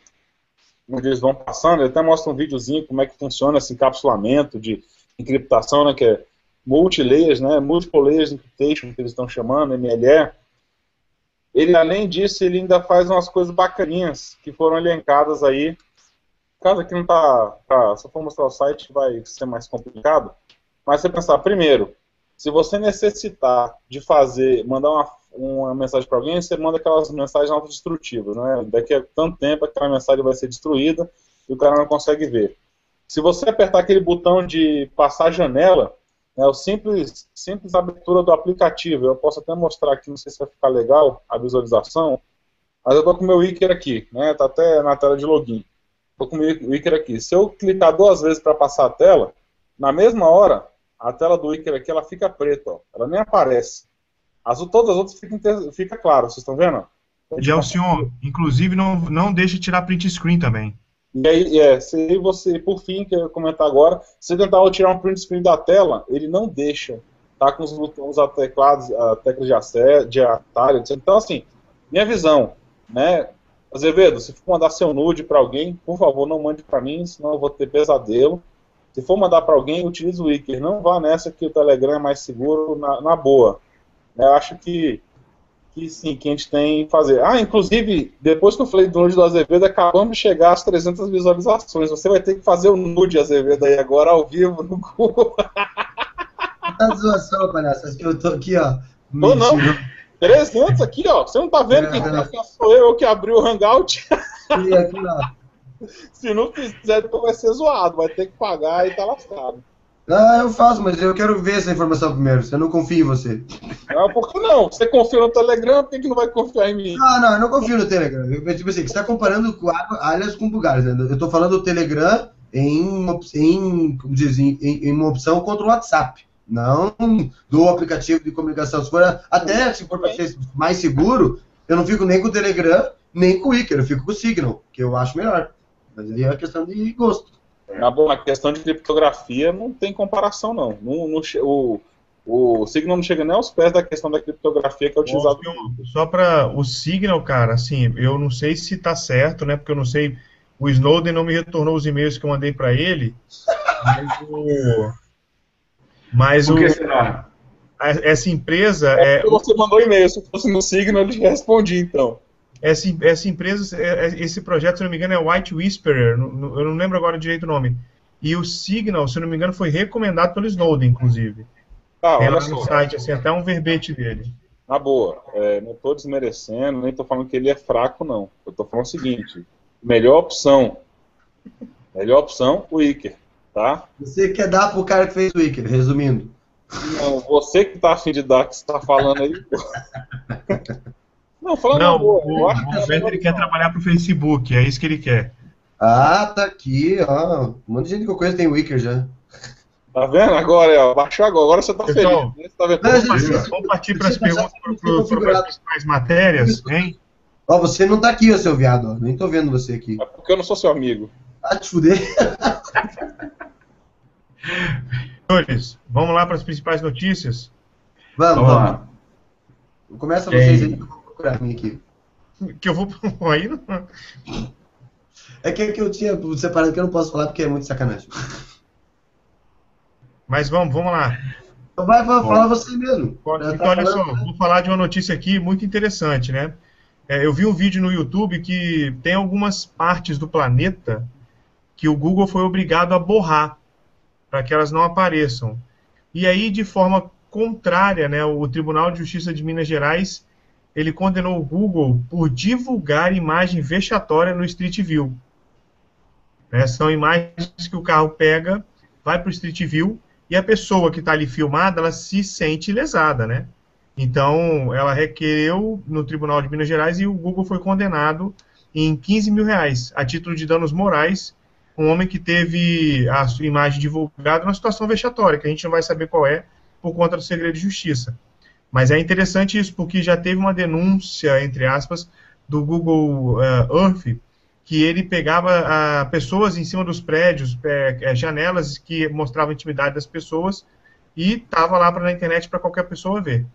onde eles vão passando, ele até mostra um videozinho como é que funciona esse encapsulamento de encriptação, né, que é multi-layers, né, multiple layers encryptation, que eles estão chamando, M L E. Ele, além disso, ele ainda faz umas coisas bacaninhas que foram elencadas aí. Caso aqui não tá, tá, se eu for mostrar o site vai ser mais complicado. Mas você pensar, primeiro, se você necessitar de fazer, mandar uma, uma mensagem para alguém, você manda aquelas mensagens autodestrutivas, né? Daqui a tanto tempo aquela mensagem vai ser destruída e o cara não consegue ver. Se você apertar aquele botão de passar janela, é o simples, simples abertura do aplicativo. Eu posso até mostrar aqui, não sei se vai ficar legal a visualização, mas eu estou com o meu Wickr aqui, né? Está até na tela de login. Estou com o meu Wickr aqui. Se eu clicar duas vezes para passar a tela, na mesma hora, a tela do Wickr aqui ela fica preta, ó. Ela nem aparece. As, todas as outras ficam inter... fica claro, vocês estão vendo? De Alcion, inclusive, não, não deixa tirar print screen também. E aí, é, se você, por fim, que eu ia comentar agora, se você tentar tirar um print screen da tela, ele não deixa, tá, com os botões, os teclados, a tecla de acesso, de atalho, etcétera. Então, assim, minha visão, né, Azevedo, se for mandar seu nude para alguém, por favor, não mande para mim, senão eu vou ter pesadelo. Se for mandar para alguém, utilize o Wickr, não vá nessa que o Telegram é mais seguro, na, na boa. Eu acho que que sim, que a gente tem que fazer. Ah, inclusive, depois que eu falei do nude do Azevedo, acabamos de chegar às trezentas visualizações. Você vai ter que fazer o nude, Azevedo, aí agora, ao vivo, no Google. Tá zoação, palhaças, que eu tô aqui, ó. Não, não. trezentos aqui, ó. Você não tá vendo é, quem tá aqui? Sou eu que abri o Hangout. E aqui, ó. Se não fizer, então vai ser zoado. Vai ter que pagar e tá lascado. Ah, eu faço, mas eu quero ver essa informação primeiro. Eu não confio em você. Ah, por que não? Você confia no Telegram, por que não vai confiar em mim? Ah, não, eu não confio no Telegram. Eu, tipo assim, você está comparando alhas com bugares, né? Eu estou falando do Telegram em, em, em, em uma opção contra o WhatsApp, não do aplicativo de comunicação. Se for, até se for para ser mais seguro, eu não fico nem com o Telegram, nem com o Wickr, eu fico com o Signal, que eu acho melhor. Mas aí é uma questão de gosto. Na boa, questão de criptografia não tem comparação, não. não, não o, o Signal não chega nem aos pés da questão da criptografia que é utilizado. Só para o Signal, cara, assim, eu não sei se tá certo, né, porque eu não sei, o Snowden não me retornou os e-mails que eu mandei para ele, mas o... Mas Por que o será? A, essa empresa... É, é você mandou e-mail, se fosse no Signal, eu te respondi, então. Essa, essa empresa, esse projeto, se não me engano, é White Whisperer, eu não lembro agora direito o nome. E o Signal, se não me engano, foi recomendado pelo Snowden, inclusive. Ah, olha no só. Site, assim, até um verbete dele. Na boa, é, não estou desmerecendo, nem estou falando que ele é fraco, não. Eu estou falando o seguinte, melhor opção, melhor opção, o Wickr. Tá? Você quer dar pro cara que fez o Wickr, resumindo. Não, você que tá afim de dar, que você tá falando aí. Não, falando não, boa, o, eu acho o que ele quer trabalhar pro Facebook, é isso que ele quer. Ah, tá aqui, ó. Um monte de gente que eu conheço tem Wickr já. Tá vendo? Agora, ó, baixou agora, agora você tá então, feliz. Né? Você tá vendo? Não, gente, vamos você, partir para as perguntas, para as principais matérias, hein? Ó, você não tá aqui, ó, seu viado, ó. Nem tô vendo você aqui. É porque eu não sou seu amigo. Ah, te fuder. Senhores, vamos lá para as principais notícias? Vamos, vamos. vamos. Começa vocês aí, que eu vou procurar mim aqui. Que eu vou procurar aí? É que, que eu tinha separado que eu não posso falar porque é muito sacanagem. Mas vamos, vamos lá. Então vai, vai falar você mesmo. Então, tá olha falando, só, né? Vou falar de uma notícia aqui muito interessante, né? É, eu vi um vídeo no YouTube que tem algumas partes do planeta que o Google foi obrigado a borrar para que elas não apareçam. E aí, de forma contrária, né, o Tribunal de Justiça de Minas Gerais, ele condenou o Google por divulgar imagem vexatória no Street View. Né, são imagens que o carro pega, vai para o Street View, e a pessoa que está ali filmada, ela se sente lesada, né? Então, ela requereu no Tribunal de Minas Gerais e o Google foi condenado em quinze mil reais, a título de danos morais, um homem que teve a sua imagem divulgada numa situação vexatória, que a gente não vai saber qual é, por conta do segredo de justiça. Mas é interessante isso, porque já teve uma denúncia, entre aspas, do Google uh, Earth, que ele pegava uh, pessoas em cima dos prédios, uh, janelas que mostravam a intimidade das pessoas e estava lá pra, na internet para qualquer pessoa ver.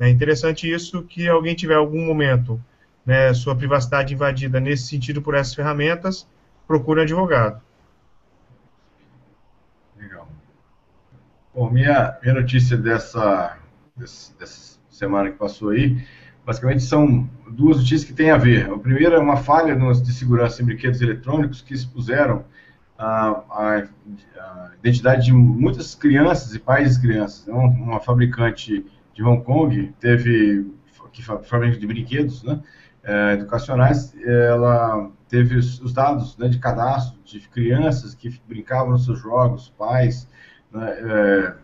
É interessante isso, que alguém tiver algum momento, né, sua privacidade invadida nesse sentido por essas ferramentas, procure um advogado. Legal. Bom, minha, minha notícia dessa, dessa, dessa semana que passou aí, basicamente são duas notícias que têm a ver. A primeira é uma falha de segurança em brinquedos eletrônicos que expuseram a, a, a identidade de muitas crianças e pais de crianças. Então, uma fabricante de Hong Kong teve, que fabricante de brinquedos, né, é, educacionais, ela teve os, os dados, né, de cadastro de crianças que brincavam nos seus jogos, pais, né, é,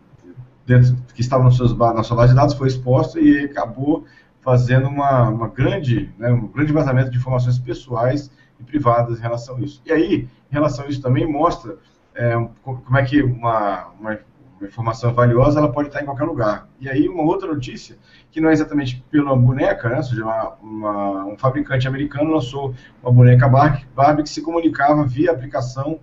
dentro, que estavam nos seus, na sua base de dados, foi exposta e acabou fazendo uma, uma grande, né, um grande vazamento de informações pessoais e privadas em relação a isso. E aí, em relação a isso também mostra é, como é que uma, uma, uma informação valiosa ela pode estar em qualquer lugar. E aí uma outra notícia, que não é exatamente pela boneca, né, ou seja, uma, uma, um fabricante americano lançou uma boneca Barbie, Barbie que se comunicava via aplicação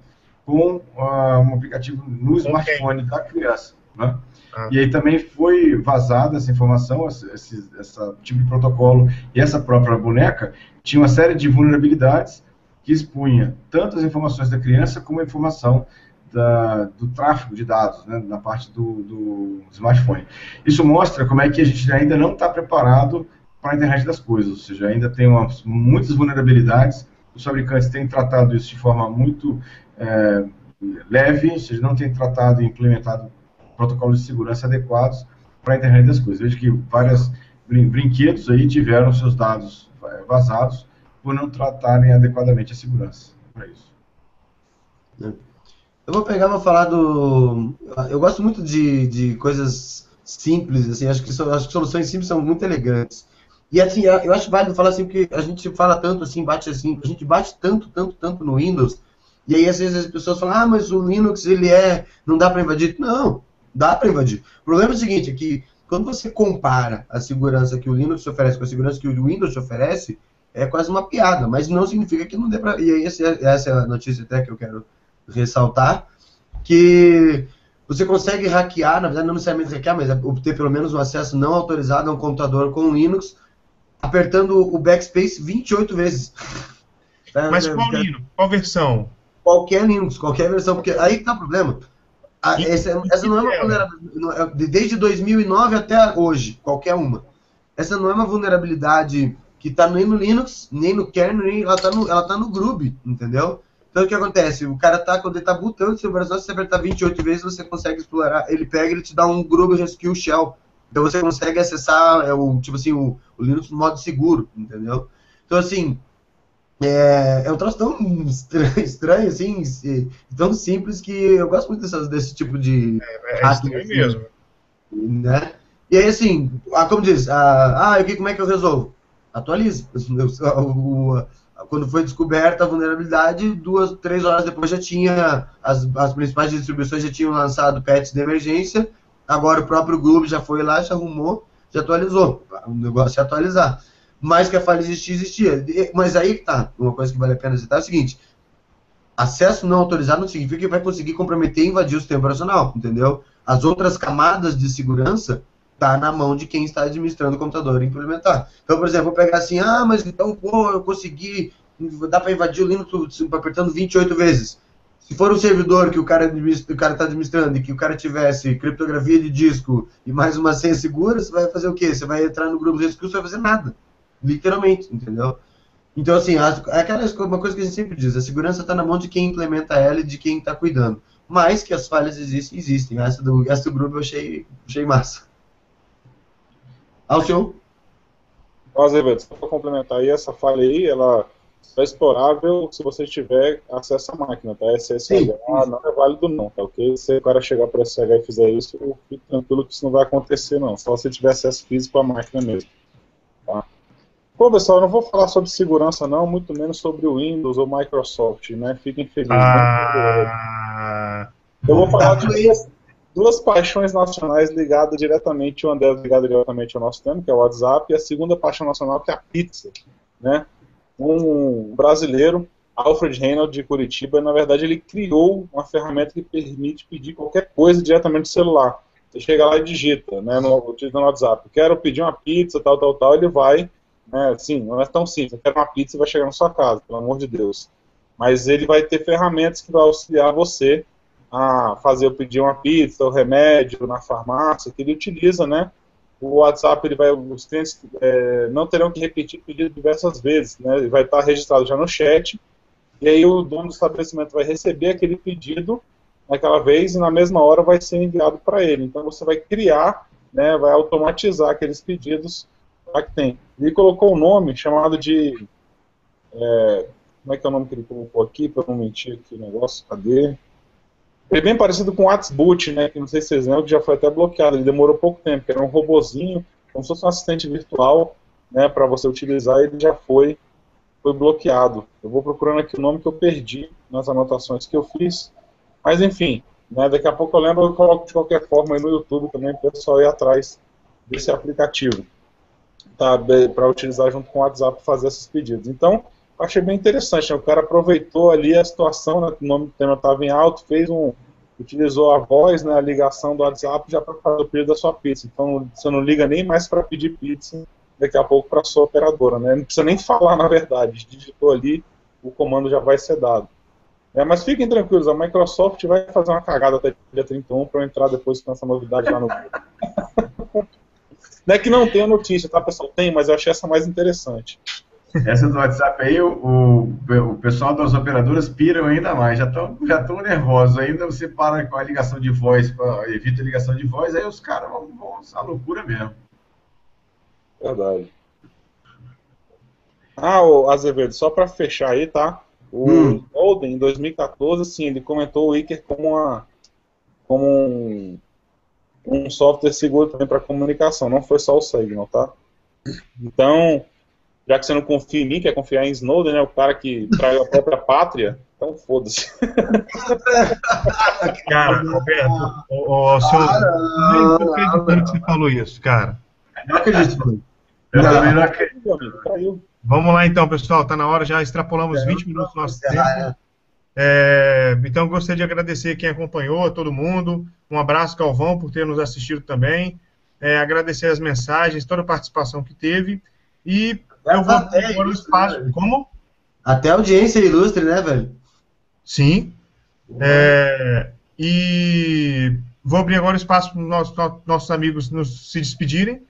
com uh, um aplicativo no smartphone okay. da criança. Né? Ah. E aí também foi vazada essa informação, esse, esse tipo de protocolo e essa própria boneca tinha uma série de vulnerabilidades que expunha tanto as informações da criança como a informação da, do tráfego de dados, né, na parte do, do smartphone. Isso mostra como é que a gente ainda não está preparado para a internet das coisas, ou seja, ainda tem uma, muitas vulnerabilidades, os fabricantes têm tratado isso de forma muito é, leve, ou seja, não têm tratado e implementado protocolos de segurança adequados para a internet das coisas. Veja que vários brinquedos aí tiveram seus dados vazados por não tratarem adequadamente a segurança para isso. Eu vou pegar, vou falar do... Eu gosto muito de, de coisas simples, assim, acho que, acho que soluções simples são muito elegantes. E assim, eu acho válido falar assim, porque a gente fala tanto assim, bate assim, a gente bate tanto, tanto, tanto no Windows, e aí às vezes as pessoas falam, ah, mas o Linux, ele é... não dá para invadir. Não, dá para invadir. O problema é o seguinte, é que quando você compara a segurança que o Linux oferece com a segurança que o Windows oferece, é quase uma piada, mas não significa que não dê para... E aí essa é a notícia até que eu quero ressaltar, que você consegue hackear, na verdade não necessariamente hackear, mas obter pelo menos um acesso não autorizado a um computador com Linux, apertando o backspace vinte e oito vezes. Mas qual Linux? Qual versão? Qualquer Linux, qualquer versão, porque aí que tá o problema. A, e, essa essa não é uma vulnerabilidade, desde dois mil e nove até hoje, qualquer uma. Essa não é uma vulnerabilidade que tá nem no Linux, nem no kernel, nem, ela tá no, ela tá no GRUB, entendeu? Então o que acontece? O cara tá, quando ele tá botando seu browser, se você apertar vinte e oito vezes, você consegue explorar, ele pega e ele te dá um GRUB Rescue Shell. Então você consegue acessar, é o, tipo assim, o, o Linux no modo seguro, entendeu? Então assim, É, é um troço tão estranho, estranho assim, tão simples, que eu gosto muito dessas, desse tipo de... É, é estranho assim, mesmo. Né? E aí, assim, como diz, ah, ah, como é que eu resolvo? Atualize. Quando foi descoberta a vulnerabilidade, duas, três horas depois já tinha, as, as principais distribuições já tinham lançado patches de emergência, agora o próprio G R U B já foi lá, já arrumou, já atualizou. O negócio é atualizar. Mas que a falha existia, existia. Mas aí, tá, uma coisa que vale a pena citar é o seguinte, acesso não autorizado não significa que vai conseguir comprometer e invadir o sistema operacional, entendeu? As outras camadas de segurança tá na mão de quem está administrando o computador e implementar. Então, por exemplo, vou pegar assim, ah, mas então, pô, eu consegui, dá para invadir o Linux apertando vinte e oito vezes. Se for um servidor que o cara administra, o cara está administrando e que o cara tivesse criptografia de disco e mais uma senha segura, você vai fazer o quê? Você vai entrar no grupo de risco e você vai fazer nada. Literalmente, entendeu? Então, assim, aquela uma coisa que a gente sempre diz, a segurança está na mão de quem implementa ela e de quem está cuidando. Mas que as falhas existem, existem. Essa do, essa do grupo eu achei, achei massa. Alcion? Azevedo, só para complementar aí, essa falha aí, ela só é explorável se você tiver acesso à máquina, tá? S S H não é válido não, tá ok? Se o cara chegar para o S S H e fizer isso, eu fico tranquilo que isso não vai acontecer não, só se tiver acesso físico à máquina mesmo, tá? Bom, pessoal, eu não vou falar sobre segurança, não, muito menos sobre o Windows ou Microsoft, né? Fiquem felizes. Ah... Eu vou falar de duas, duas paixões nacionais ligadas diretamente, uma delas ligada diretamente ao nosso tema, que é o WhatsApp, e a segunda paixão nacional, que é a pizza, né? Um brasileiro, Alfred Reynolds, de Curitiba, na verdade, ele criou uma ferramenta que permite pedir qualquer coisa diretamente do celular. Você chega lá e digita, né, no, no WhatsApp, quero pedir uma pizza, tal, tal, tal, ele vai... É, sim, não é tão simples, quer uma pizza e vai chegar na sua casa, pelo amor de Deus. Mas ele vai ter ferramentas que vai auxiliar você a fazer eu pedir uma pizza, o remédio na farmácia, que ele utiliza, né? O WhatsApp, ele vai, os clientes é, não terão que repetir o pedido diversas vezes, né? Ele vai estar registrado já no chat, e aí o dono do estabelecimento vai receber aquele pedido naquela vez e na mesma hora vai ser enviado para ele. Então você vai criar, né, vai automatizar aqueles pedidos que tem. Ele colocou um nome chamado de... É, como é que é o nome que ele colocou aqui, para não mentir aqui o negócio, cadê? Ele é bem parecido com o WhatsBoot, né, que não sei se vocês lembram, que já foi até bloqueado, ele demorou pouco tempo, que era um robozinho, como se fosse um assistente virtual, né, para você utilizar, e ele já foi, foi bloqueado. Eu vou procurando aqui o nome que eu perdi nas anotações que eu fiz, mas enfim, né, daqui a pouco eu lembro, eu coloco de qualquer forma aí no YouTube também, para o pessoal ir atrás desse aplicativo. Tá, para utilizar junto com o WhatsApp para fazer esses pedidos. Então, achei bem interessante, né? O cara aproveitou ali a situação, né? O nome do tema estava em alto, fez um, utilizou a voz, né, a ligação do WhatsApp já para fazer o pedido da sua pizza. Então, você não liga nem mais para pedir pizza daqui a pouco para a sua operadora, né? Não precisa nem falar, na verdade. Digitou ali, o comando já vai ser dado. É, mas fiquem tranquilos, a Microsoft vai fazer uma cagada até dia trinta e um para eu entrar depois com essa novidade lá no Google. Não é que não tenha notícia, tá, pessoal? Tem, mas eu achei essa mais interessante. Essa do WhatsApp aí, o, o, o pessoal das operadoras piram ainda mais, já estão já tão nervosos. Ainda você para com a ligação de voz, pra, evita a ligação de voz, aí os caras vão, vão essa loucura mesmo. Verdade. Ah, o Azevedo, só para fechar aí, tá? O hum. Snowden, em dois mil e quatorze, assim, ele comentou o Wickr como uma... como um... um software seguro também para comunicação, não foi só o Signal, tá? Então, já que você não confia em mim, quer confiar em Snowden, né, o cara que traiu a própria pátria, então foda-se. Cara, Roberto, o, o seu... Eu não acredito que você falou isso, cara. Não acredito. Eu também não acredito. Vamos lá então, pessoal, tá na hora, já extrapolamos vinte minutos do nosso tempo. É, então, gostaria de agradecer quem acompanhou, todo mundo. Um abraço, Calvão, por ter nos assistido também. É, agradecer as mensagens, toda a participação que teve. E eu vou até o espaço. Velho. Como? Até a audiência ilustre, né, velho? Sim. É, e vou abrir agora o espaço para os nossos, nossos amigos nos, se despedirem.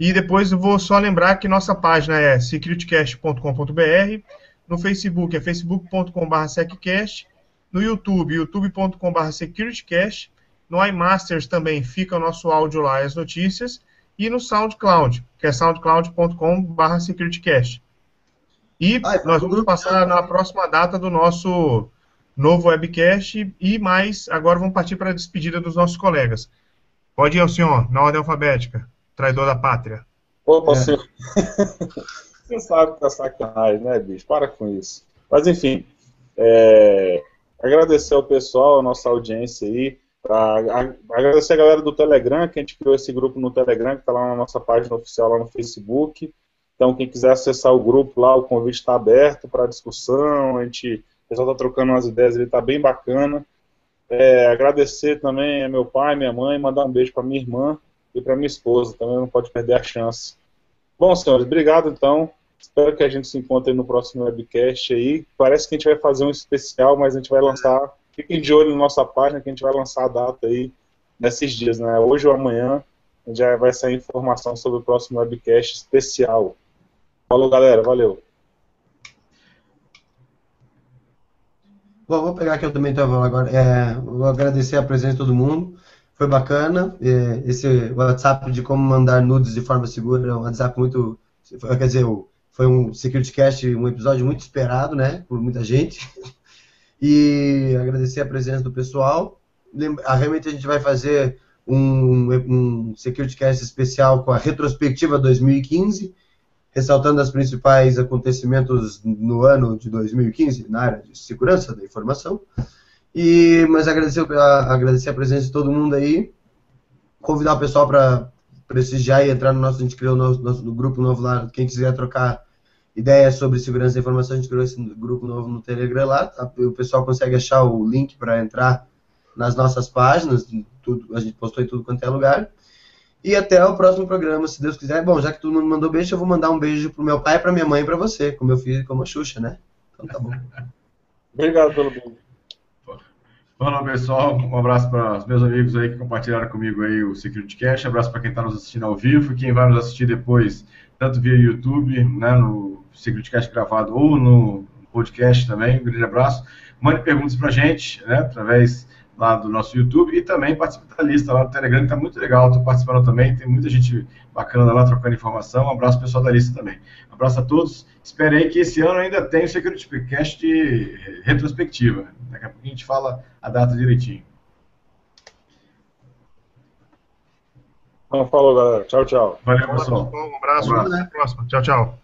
E depois eu vou só lembrar que nossa página é security cast ponto com ponto br. No Facebook é facebook ponto com barra seccast, no YouTube, youtube ponto com barra securitycast, no iMasters também fica o nosso áudio lá e as notícias, e no SoundCloud, que é soundcloud ponto com barra securitycast. E ah, nós vamos passar na próxima data do nosso novo webcast e mais, agora vamos partir para a despedida dos nossos colegas. Pode ir, Alcion, na ordem alfabética, traidor da pátria. Ô, Alcion, você sabe que tá sacanagem, né, bicho? Para com isso. Mas, enfim, é... agradecer ao pessoal, a nossa audiência aí, pra... agradecer a galera do Telegram, que a gente criou esse grupo no Telegram, que está lá na nossa página oficial, lá no Facebook. Então, quem quiser acessar o grupo lá, o convite está aberto para discussão, a gente... o pessoal está trocando umas ideias, ele está bem bacana. É, agradecer também a meu pai, minha mãe, mandar um beijo para minha irmã e para minha esposa, também não pode perder a chance. Bom, senhores, obrigado então. Espero que a gente se encontre no próximo webcast aí. Parece que a gente vai fazer um especial, mas a gente vai lançar. Fiquem de olho na nossa página que a gente vai lançar a data aí nesses dias, né? Hoje ou amanhã a gente já vai sair informação sobre o próximo webcast especial. Falou, galera, valeu. Bom, vou pegar que eu também estava agora. É, vou agradecer a presença de todo mundo. Foi bacana. É, esse WhatsApp de como mandar nudes de forma segura é um WhatsApp muito... Quer dizer, foi um SecurityCast, um episódio muito esperado, né? Por muita gente. E agradecer a presença do pessoal. Lembra, realmente a gente vai fazer um, um SecurityCast especial com a retrospectiva dois mil e quinze, ressaltando os principais acontecimentos no ano de dois mil e quinze, na área de segurança da informação. E, mas agradecer a, agradecer a presença de todo mundo aí, convidar o pessoal para prestigiar e entrar no nosso, a gente criou no, nosso, no grupo novo lá, quem quiser trocar ideias sobre segurança da informação, a gente criou esse grupo novo no Telegram lá, a, o pessoal consegue achar o link para entrar nas nossas páginas, tudo, a gente postou em tudo quanto é lugar. E até o próximo programa, se Deus quiser. Bom, já que todo mundo mandou beijo, eu vou mandar um beijo pro meu pai, pra minha mãe e pra você, como eu fiz, como a Xuxa, né? Então tá bom. Obrigado pelo beijo. Fala, pessoal. Um abraço para os meus amigos aí que compartilharam comigo aí o SecurityCast. Um abraço para quem está nos assistindo ao vivo e quem vai nos assistir depois, tanto via YouTube, né, no SecurityCast gravado ou no podcast também. Um grande abraço. Mande perguntas pra gente, né, através... lá do nosso YouTube, e também participa da lista lá do Telegram, que está muito legal, estou participando também, tem muita gente bacana lá trocando informação, um abraço pessoal da lista também. Um abraço a todos, espere aí que esse ano ainda tem o SecurityCast de retrospectiva, daqui a pouco a gente fala a data direitinho. Então, falou, galera, tchau, tchau. Valeu, pessoal. Um abraço, um abraço. Até a próxima, tchau, tchau.